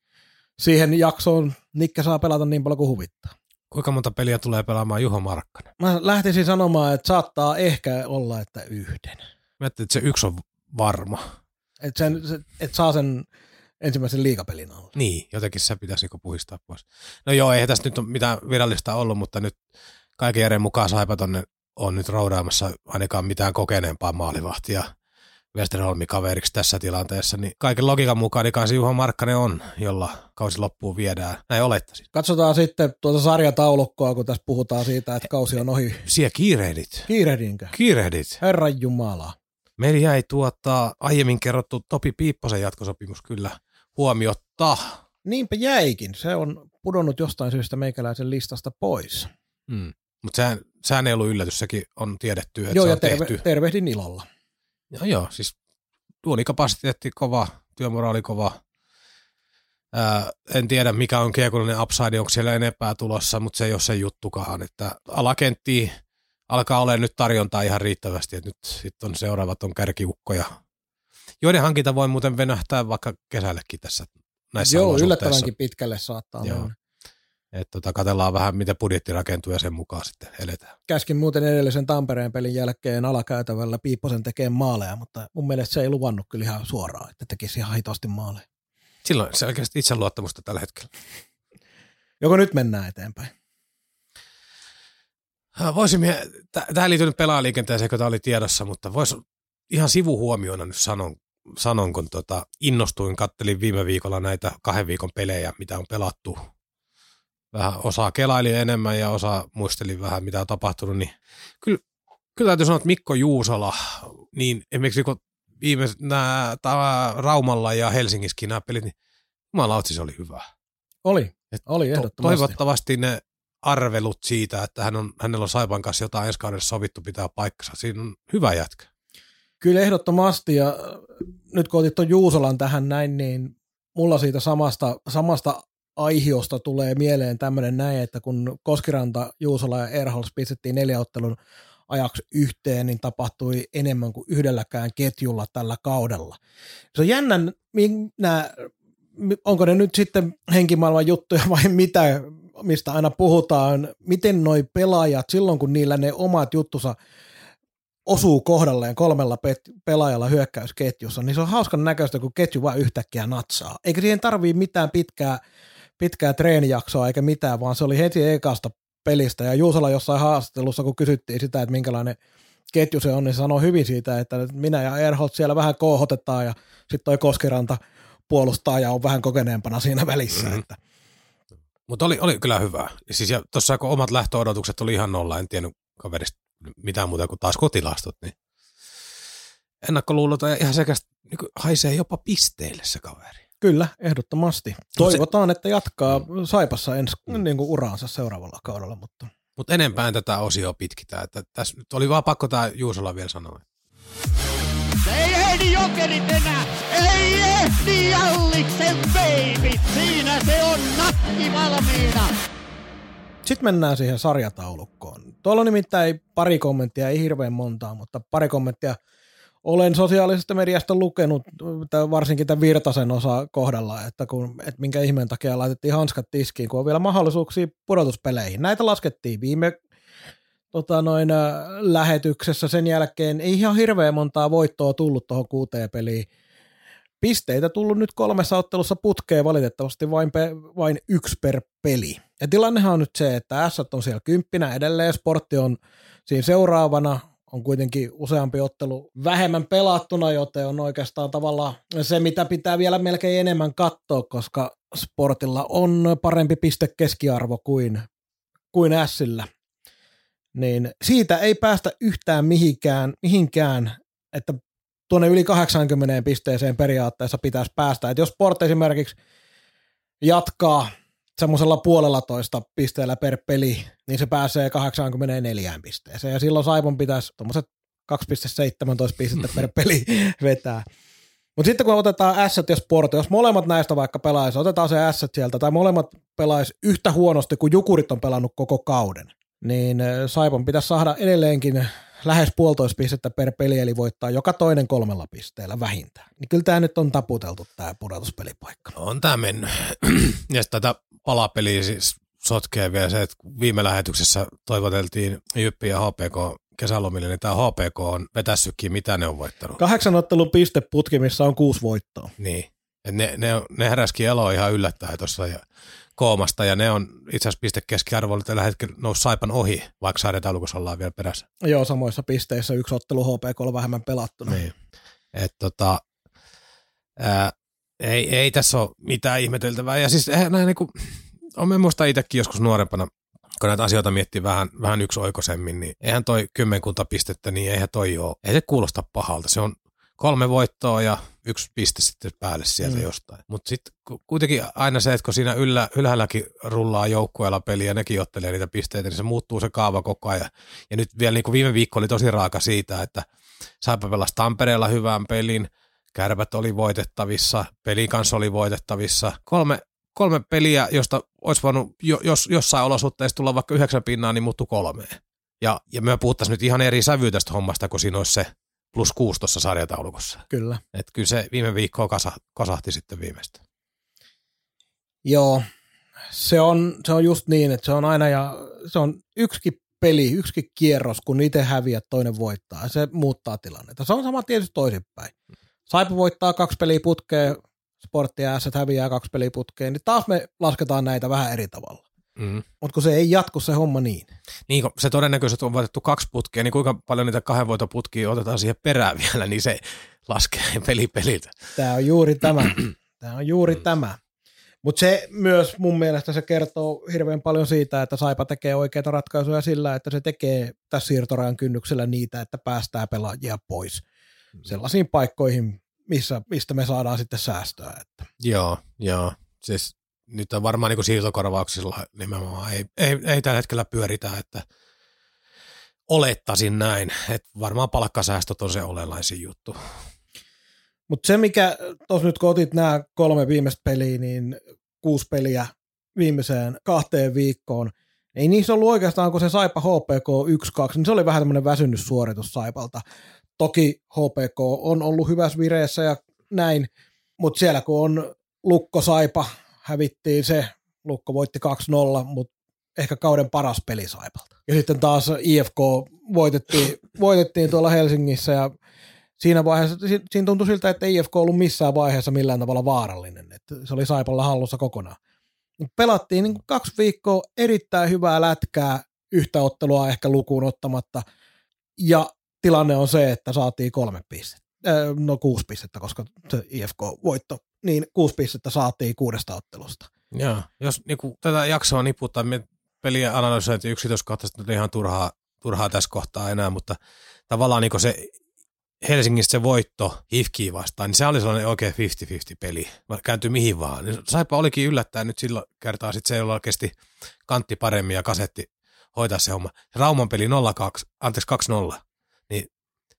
siihen jaksoon Nikke saa pelata niin paljon kuin huvittaa. Kuinka monta peliä tulee pelaamaan Juho Markkanen? Mä lähtisin sanomaan, että saattaa ehkä olla, että yhden. Mä ajattelin, että se yksi on varma. Että et saa sen ensimmäisen liigapelin alle. Niin, jotenkin se pitäisi puhistaa pois. No joo, eihän tässä nyt mitään virallista ollut, mutta nyt kaiken järjen mukaan Saipa tuonne on nyt roudaamassa ainakaan mitään kokeneempaa maalivahtia Westerholmin kaveriksi tässä tilanteessa, niin kaiken logiikan mukaan niin kanssa Juha Markkanen on, jolla kausi loppuun viedään. Näin olettaisiin. Katsotaan sitten tuota sarjataulukkoa, kun tässä puhutaan siitä, että kausi on ohi. Siellä kiirehdit. Kiirehdinkö? Kiirehdit. Herranjumala. Meillä jäi tuota aiemmin kerrottu Topi Piipposen jatkosopimus kyllä huomiotta. Niinpä jäikin. Se on pudonnut jostain syystä meikäläisen listasta pois. Mm. Mutta sehän, sehän ei ollut yllätys, sekin on tiedetty, että joo, se on terve, tehty. Joo, ja tervehdin ilolla. Joo, joo, siis duunikapasiteetti kova, työmoraali kova. Ää, en tiedä, mikä on kiekullinen upside, onko siellä enempää tulossa, mutta se ei ole se juttukahan. Että alakenttiin alkaa olemaan nyt tarjontaa ihan riittävästi, että nyt sit on seuraavat on kärkiukkoja, joiden hankinta voi muuten venähtää vaikka kesällekin tässä näissä joo, yllättävänkin pitkälle saattaa mennä. Että tota, katsellaan vähän, miten budjetti rakentuu ja sen mukaan sitten eletään. Käskin muuten edellisen Tampereen pelin jälkeen alakäytävällä Piipposen tekee maaleja, mutta mun mielestä se ei luvannut kyllä ihan suoraan, että tekisi ihan hitaasti maaleja. Silloin se oikeasti itseluottamusta tällä hetkellä. Joko nyt mennään eteenpäin? Voisimme, tähän liittyy nyt pelaajaliikenteeseen, kun tämä oli tiedossa, mutta vois ihan sivuhuomiona nyt sanon, sanon kun tota innostuin, kattelin viime viikolla näitä kahden viikon pelejä, mitä on pelattu. Vähän osaa kelaili enemmän ja osaa muisteli vähän, mitä on tapahtunut. Niin kyllä, kyllä täytyy sanoa, että Mikko Juusola, niin esimerkiksi kun viime nää, tää, Raumalla ja Helsingissäkin nämä pelit, niin jumalautti se oli hyvä. Oli, Et oli ehdottomasti. Toivottavasti ne arvelut siitä, että hän on, hänellä on Saipan kanssa jotain ensi kaudessa sovittu pitää paikkansa. Siinä on hyvä jätkä. Kyllä ehdottomasti, ja nyt kun otit tuon Juusolan tähän näin, niin mulla siitä samasta, samasta aihiosta tulee mieleen tämmöinen näin, että kun Koskiranta, Juusola ja Erholz pistettiin neljäottelun ajaksi yhteen, niin tapahtui enemmän kuin yhdelläkään ketjulla tällä kaudella. Se on jännä, minä, onko ne nyt sitten henkimaailman juttuja vai mitä, mistä aina puhutaan, miten noi pelaajat silloin, kun niillä ne omat juttusa osuu kohdalleen kolmella pelaajalla hyökkäysketjussa, niin se on hauskan näköistä, kun ketju vaan yhtäkkiä natsaa. Eikä siihen tarvitse mitään pitkää pitkää treenijaksoa eikä mitään, vaan se oli heti ekasta pelistä. Ja Juusola jossain haastattelussa, kun kysyttiin sitä, että minkälainen ketju se on, niin se sanoi hyvin siitä, että minä ja Erholz siellä vähän koohotetaan ja sitten toi Koskiranta puolustaa ja on vähän kokeneempana siinä välissä. Mm-hmm. Että. Mutta oli, oli kyllä hyvä. Siis tuossa kun omat lähtöodotukset oli ihan nolla, en tiennyt kaverista mitään muuta kuin taas kotilastot, niin ennakkoluulot ihan sekästä niin haisee jopa pisteille se kaveri. Kyllä, ehdottomasti. Toivotaan, että jatkaa Saipassa ensi niin kuin uraansa seuraavalla kaudella. Mutta Mut enempään tätä osioa pitkitään. Että tässä nyt oli vaan pakko tämä Juusola vielä sanoa. Ei ehdi Jokerit enää! Ei ehdi Jalliksen veipit! Siinä se on nakki valmiina! Sitten mennään siihen sarjataulukkoon. Tuolla nimittäin pari kommenttia, ei hirveän montaa, mutta pari kommenttia. Olen sosiaalisesta mediasta lukenut varsinkin tämän Virtasen osa kohdalla, että, kun, että minkä ihmeen takia laitettiin hanskat tiskiin, kun on vielä mahdollisuuksia pudotuspeleihin. Näitä laskettiin viime tota noin, lähetyksessä. Sen jälkeen ei ihan hirveän montaa voittoa tullut tuohon kuuteen peliin. Pisteitä tullut nyt kolmessa ottelussa putkeen valitettavasti vain, pe- vain yksi per peli. Ja tilannehan on nyt se, että S on siellä kymppinä edelleen, Sportti on siinä seuraavana. On kuitenkin useampi ottelu vähemmän pelattuna, joten on oikeastaan tavallaan se, mitä pitää vielä melkein enemmän katsoa, koska Sportilla on parempi piste keskiarvo kuin, kuin Sillä. Niin siitä ei päästä yhtään mihinkään, mihinkään, että tuonne yli kahdeksaankymmeneen pisteeseen periaatteessa pitäisi päästä. Että jos Sport esimerkiksi jatkaa semmoisella puolella toista pisteellä per peli, niin se pääsee kahdeksaankymmeneenneljään pisteeseen. Ja silloin Saipon pitäisi tuommoiset kaksi pilkku seitsemäntoista pistettä per peli vetää. Mutta sitten kun otetaan S ja Sport, jos molemmat näistä vaikka pelaisi, otetaan se S sieltä, tai molemmat pelaisi yhtä huonosti kuin Jukurit on pelannut koko kauden, niin Saipon pitäisi saada edelleenkin lähes puolitoista pistettä per peli, eli voittaa joka toinen kolmella pisteellä vähintään. Niin kyllä tämä nyt on taputeltu, tämä pudotuspelipaikka. No on tämä mennyt. Ja tätä palapeliä siis sotkee vielä se, että viime lähetyksessä toivoteltiin Jyppi ja H P K kesälomille, niin tämä H P K on vetässytkin, mitä ne on voittanut. Kahdeksan ottelun pisteputki, missä on kuusi voittoa. Niin. Et ne, ne, ne heräskin eloa ihan yllättäen tuossa ja koomasta, ja ne on itse asiassa pistekeskiarvolla tällä hetkellä noussut Saipan ohi, vaikka sarjataulukossa ollaan vielä perässä. Joo, samoissa pisteissä yksi ottelu H P K:lla vähemmän pelattuna. Niin. Et tota, ää, ei, ei tässä ole mitään ihmeteltävää, ja siis eh, näin niin kuin, olen muista itsekin joskus nuorempana, kun näitä asioita miettii vähän, vähän yksioikoisemmin, niin eihän toi kymmenkunta pistettä, niin eihän toi ole, ei se kuulosta pahalta, se on kolme voittoa ja yksi piste sitten päälle sieltä mm. jostain. Mutta sitten kuitenkin aina se, että kun siinä yllä, ylhäälläkin rullaa joukkueella peliä ja nekin ottelee niitä pisteitä, niin se muuttuu se kaava koko ajan. Ja nyt vielä niin kuin viime viikko oli tosi raaka siitä, että Saipa pelasi Tampereella hyvän pelin, Kärpät oli voitettavissa, pelin kanssa oli voitettavissa. Kolme, kolme peliä, josta olisi voinut jo, jos, jossain olosuhteessa tulla vaikka yhdeksän pinnaa, niin muuttui kolmeen. Ja, ja me puhuttaisiin nyt ihan eri sävyä tästä hommasta, kun siinä olisi se plus kuusi tuossa sarjataulukossa. Kyllä. Että kyllä se viime viikkoa kasa, kasahti sitten viimeistä. Joo, se on, se on just niin, että se on aina, ja se on yksikin peli, yksikin kierros, kun itse häviää, toinen voittaa, ja se muuttaa tilannetta. Se on sama tietysti toisinpäin. Saipa voittaa kaksi peliä putkeen, Sportti ja S häviää kaksi peliä putkeen, niin taas me lasketaan näitä vähän eri tavalla. Mm. Mutta kun se ei jatku se homma niin. Niin, kun se todennäköisesti on voitettu kaksi putkea, niin kuinka paljon niitä kahden voitoputkia otetaan siihen perään vielä, niin se laskee peli peliltä. Tämä on juuri tämä. Tämä on juuri mm. tämä. Mutta se myös mun mielestä se kertoo hirveän paljon siitä, että Saipa tekee oikeita ratkaisuja sillä, että se tekee tässä siirtorajan kynnyksellä niitä, että päästää pelaajia pois mm. sellaisiin paikkoihin, missä, mistä me saadaan sitten säästöä. Että. Joo, joo. Siis nyt on varmaan niin kuin siirtokorvauksilla nimenomaan, ei, ei, ei tällä hetkellä pyöritä, että olettaisin näin, että varmaan palkkasäästöt on se olenlaisin juttu. Mutta se, mikä tuossa nyt kun otit nämä kolme viimeistä peliä, niin kuusi peliä viimeiseen kahteen viikkoon, ei niissä ollut oikeastaan, kun se Saipa H P K yksi kaksi, niin se oli vähän tämmöinen väsynyt suoritus Saipalta. Toki H P K on ollut hyvässä vireessä ja näin, mutta siellä kun on Lukko Saipa, hävittiin se, Lukko voitti kaksi nolla, mutta ehkä kauden paras peli Saipalta. Ja sitten taas I F K voitettiin, voitettiin tuolla Helsingissä, ja siinä vaiheessa, siinä tuntui siltä, että I F K ollut missään vaiheessa millään tavalla vaarallinen, että se oli Saipalla hallussa kokonaan. Pelattiin niin kuin kaksi viikkoa erittäin hyvää lätkää, yhtä ottelua ehkä lukuun ottamatta, ja tilanne on se, että saatiin kolme pistettä, no kuusi pistettä, koska se I F K-voitto, niin kuusi pistettä saatiin kuudesta ottelusta. Joo, jos niin kuin, tätä jaksoa niputtaa, pelien analysointi yksityiskohtaisesti on ihan turhaa, turhaa tässä kohtaa enää, mutta tavallaan niin se Helsingissä se voitto H I F K:ää vastaan, niin se oli sellainen oikein viisikymmentä viisikymmentä peli, kääntyi mihin vaan. Saipa olikin yllättäen nyt sillä kertaa, sitten se jolla kesti kantti paremmin ja kasetti hoitaa se homma. Rauman peli nolla kaksi, anteeksi kaksi nolla, niin,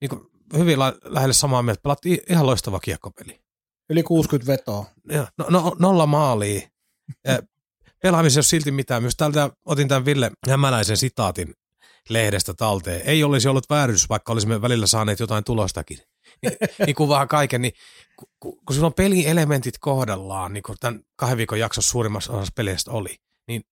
niin kuin hyvin lähelle samaa mieltä, pelattiin ihan loistava kiekkopeli. Yli kuusikymmentä vetoa. No, no, nolla maalia. Pelaamisen ei ole silti mitään. Myös täältä otin tämän Ville Hämäläisen sitaatin lehdestä talteen. Ei olisi ollut vääryys, vaikka olisimme välillä saaneet jotain tulostakin. Ni, niin kuvaa kaiken. Niin, kun, kun silloin pelielementit kohdallaan, niin kuin tämän kahden viikon jaksossa suurimmassa osassa peleistä oli, niin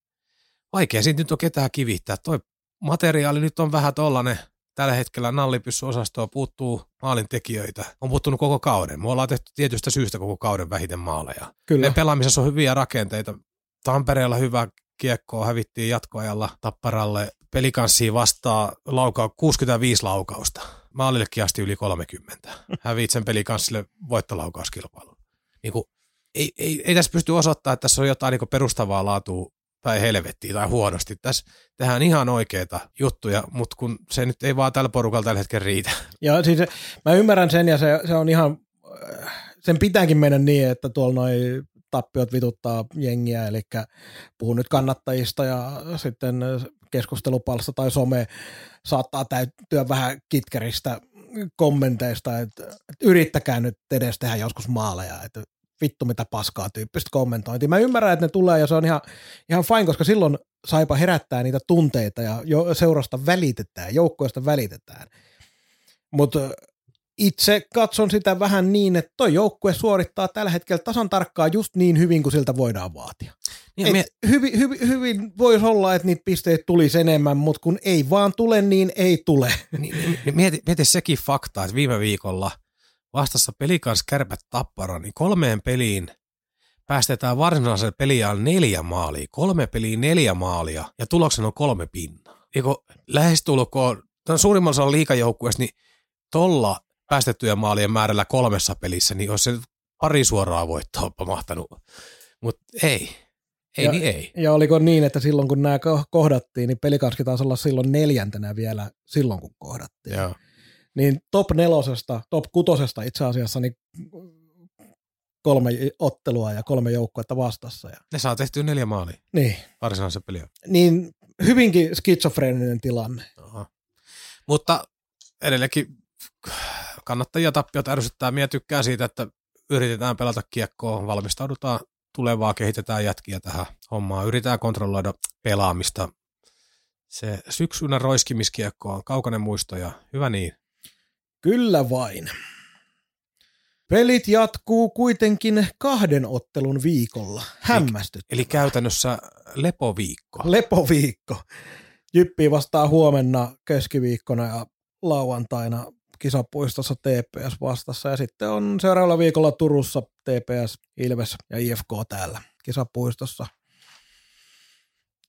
vaikea siitä nyt on ketään kivittää. Toi materiaali nyt on vähän tollainen. Tällä hetkellä nallipyssyosastoa puuttuu maalintekijöitä. On puuttunut koko kauden. Me ollaan tehty tietystä syystä koko kauden vähiten maaleja. Kyllä. Me pelaamisessa on hyviä rakenteita. Tampereella hyvä kiekkoa, hävittiin jatkoajalla Tapparalle. Pelikanssiin vastaa laukaa kuusikymmentäviisi laukausta. Maalillekin asti yli kolmekymmentä. Hävit sen pelikanssille voittolaukauskilpailun. Niin kuin, ei, ei, ei tässä pysty osoittamaan, että tässä on jotain niin kuin perustavaa laatua tai helvettiin tai huonosti. Tässä tehdään ihan oikeita juttuja, mutta kun se nyt ei vaan tällä porukalla tällä hetkellä riitä. Ja siis se, mä ymmärrän sen, ja se, se on ihan, sen pitääkin mennä niin, että tuolla noi tappiot vituttaa jengiä, eli puhun nyt kannattajista ja sitten keskustelupalsta tai some saattaa täyttyä vähän kitkeristä kommenteista, että, että yrittäkää nyt edes tehdä joskus maaleja, että vittu mitä paskaa tyyppistä kommentointia. Mä ymmärrän, että ne tulee, ja se on ihan, ihan fine, koska silloin Saipa herättää niitä tunteita ja jo, seurasta välitetään, joukkoista välitetään. Mutta itse katson sitä vähän niin, että toi joukkue suorittaa tällä hetkellä tasan tarkkaan just niin hyvin, kuin siltä voidaan vaatia. Me... Hyvin, hyvin, hyvin voisi olla, että niitä pisteitä tulisi enemmän, mutta kun ei vaan tule, niin ei tule. Niin, mieti, mieti sekin fakta, että viime viikolla vastassa peli kanssa Kärpät Tappara, niin kolmeen peliin päästetään varsinaiseen peliään neljä maalia, kolme peliä neljä maalia ja tuloksena on kolme pinnaa. Eikö lähestulkoon, tämän suurimman osan liigajoukkueessa, niin tolla päästettyjä maalien määrällä kolmessa pelissä, niin olisi se pari suoraa voittoa pamahtanut, mutta ei. Ei ja, niin ei. Ja oliko niin, että silloin kun nämä kohdattiin, niin pelikarski taisi olla silloin neljäntenä vielä silloin kun kohdattiin. Joo. Niin top nelosesta, top kutosesta itse asiassa niin kolme ottelua ja kolme joukkuetta vastassa. Ja ne saa tehtyä neljä maalia. Niin. Varsinaisen peliä. Niin hyvinkin skitsofreeninen tilanne. Aha. Mutta edelleenkin kannattajia tappiot ärsyttää. Minä tykkään siitä, että yritetään pelata kiekkoa, valmistaudutaan tulevaa, kehitetään jätkiä tähän hommaan, yritetään kontrolloida pelaamista. Se syksynä roiskimiskiekko on kaukainen muisto ja hyvä niin. Kyllä vain. Pelit jatkuu kuitenkin kahden ottelun viikolla. Hämmästyttävää. Eli, eli käytännössä lepoviikko. Lepoviikko. Jyppi vastaa huomenna keskiviikkona ja lauantaina Kisapuistossa T P S vastassa ja sitten on seuraavalla viikolla Turussa T P S, Ilves ja I F K täällä Kisapuistossa.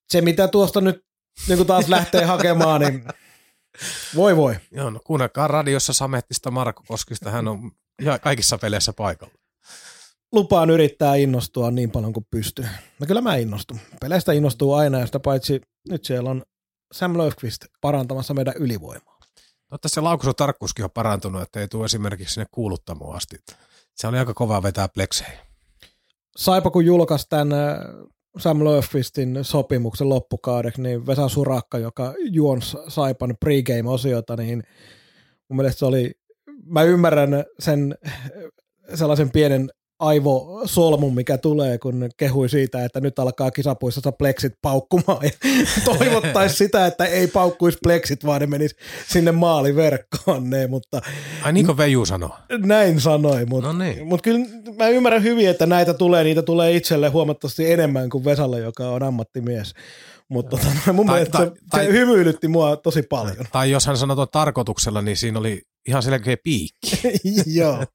Se mitä tuosta nyt niin kun taas lähtee hakemaan, niin voi voi. Joo, no kuunnelkaa radiossa samettista Marko Koskista, hän on kaikissa peleissä paikalla. Lupaan yrittää innostua niin paljon kuin pystyy. No kyllä mä innostun. Peleistä innostuu aina ja sitä paitsi nyt siellä on Sam Lövkvist parantamassa meidän ylivoimaa. No tässä laukasun tarkkuuskin on parantunut, että ei tule esimerkiksi sinne kuuluttamoon asti. Se oli aika kovaa vetää pleksejä. Saipa kun julkaisi tämän Sam Löfqvistin sopimuksen loppukaudeksi, niin Vesa Surakka, joka juonsi Saipan pregame-osiota, niin mun mielestä se oli, mä ymmärrän sen sellaisen pienen aivosolmun, mikä tulee, kun kehui siitä, että nyt alkaa Kisapuistossa pleksit paukkumaan ja toivottaisi sitä, että ei paukkuisi pleksit, vaan ne menisi sinne maaliverkkoon. Ne, mutta ai niin kuin Veju sanoi. Näin sanoi, mutta, no niin. Mutta kyllä mä ymmärrän hyvin, että näitä tulee, niitä tulee itselle huomattavasti enemmän kuin Vesalle, joka on ammattimies. Mutta tota, mun tai, mielestä tai, se, tai, se hymyilytti mua tosi paljon. Tai jos hän sanoi tuon tarkoituksella, niin siinä oli ihan selkeä piikki. Joo.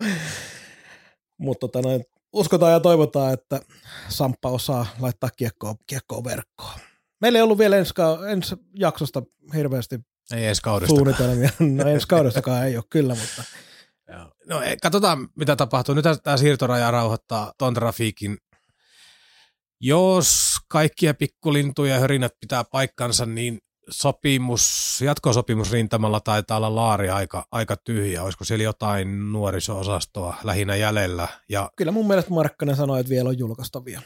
Mutta tota, uskotaan ja toivotaan, että Samppa osaa laittaa kiekkoa, kiekkoa verkkoon. Meillä ei ollut vielä ensi, ensi jaksosta hirveästi ei ensi suunnitelmia. No ensi kaudestakaan ei ole kyllä, mutta no katsotaan mitä tapahtuu. Nyt tämä siirtoraja rauhoittaa ton trafiikin. Jos kaikkia pikkulintuja ja hörinät pitää paikkansa, niin sopimus, jatkosopimusrintamalla taitaa olla laari aika, aika tyhjä. Olisiko siellä jotain nuoriso-osastoa lähinnä jäljellä? Ja kyllä mun mielestä Markkanen sanoi, että vielä on julkaista vielä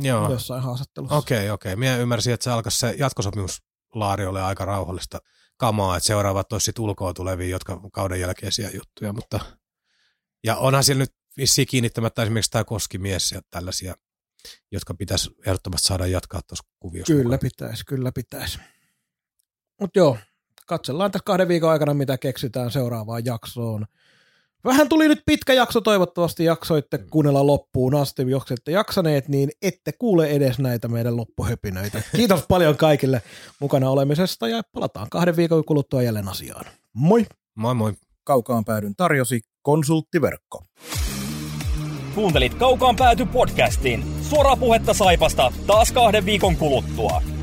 joo. Jossain haastattelussa. Okei, okay, okei. Okay. Minä ymmärsin, että se alkaisi se jatkosopimuslaari ole aika rauhallista kamaa, että seuraavat olisi sitten ulkoa tulevia, jotka kauden jälkeisiä juttuja. Mutta ja onhan siellä nyt vissiin kiinnittämättä esimerkiksi tämä Koskimies ja tällaisia, jotka pitäisi ehdottomasti saada jatkaa tuossa kuviossa. Kyllä mukaan. pitäisi, kyllä pitäisi. Mutta joo, katsellaan tässä kahden viikon aikana, mitä keksitään seuraavaan jaksoon. Vähän tuli nyt pitkä jakso, toivottavasti jaksoitte kuunnella loppuun asti. Jos ette jaksaneet, niin ette kuule edes näitä meidän loppuhöpinöitä. Kiitos paljon kaikille mukana olemisesta ja palataan kahden viikon kuluttua jälleen asiaan. Moi! Moi moi! Kaukaan päädyn tarjosi Konsulttiverkko. Kuuntelit Kaukaan pääty podcastin. Suoraa puhetta Saipasta taas kahden viikon kuluttua.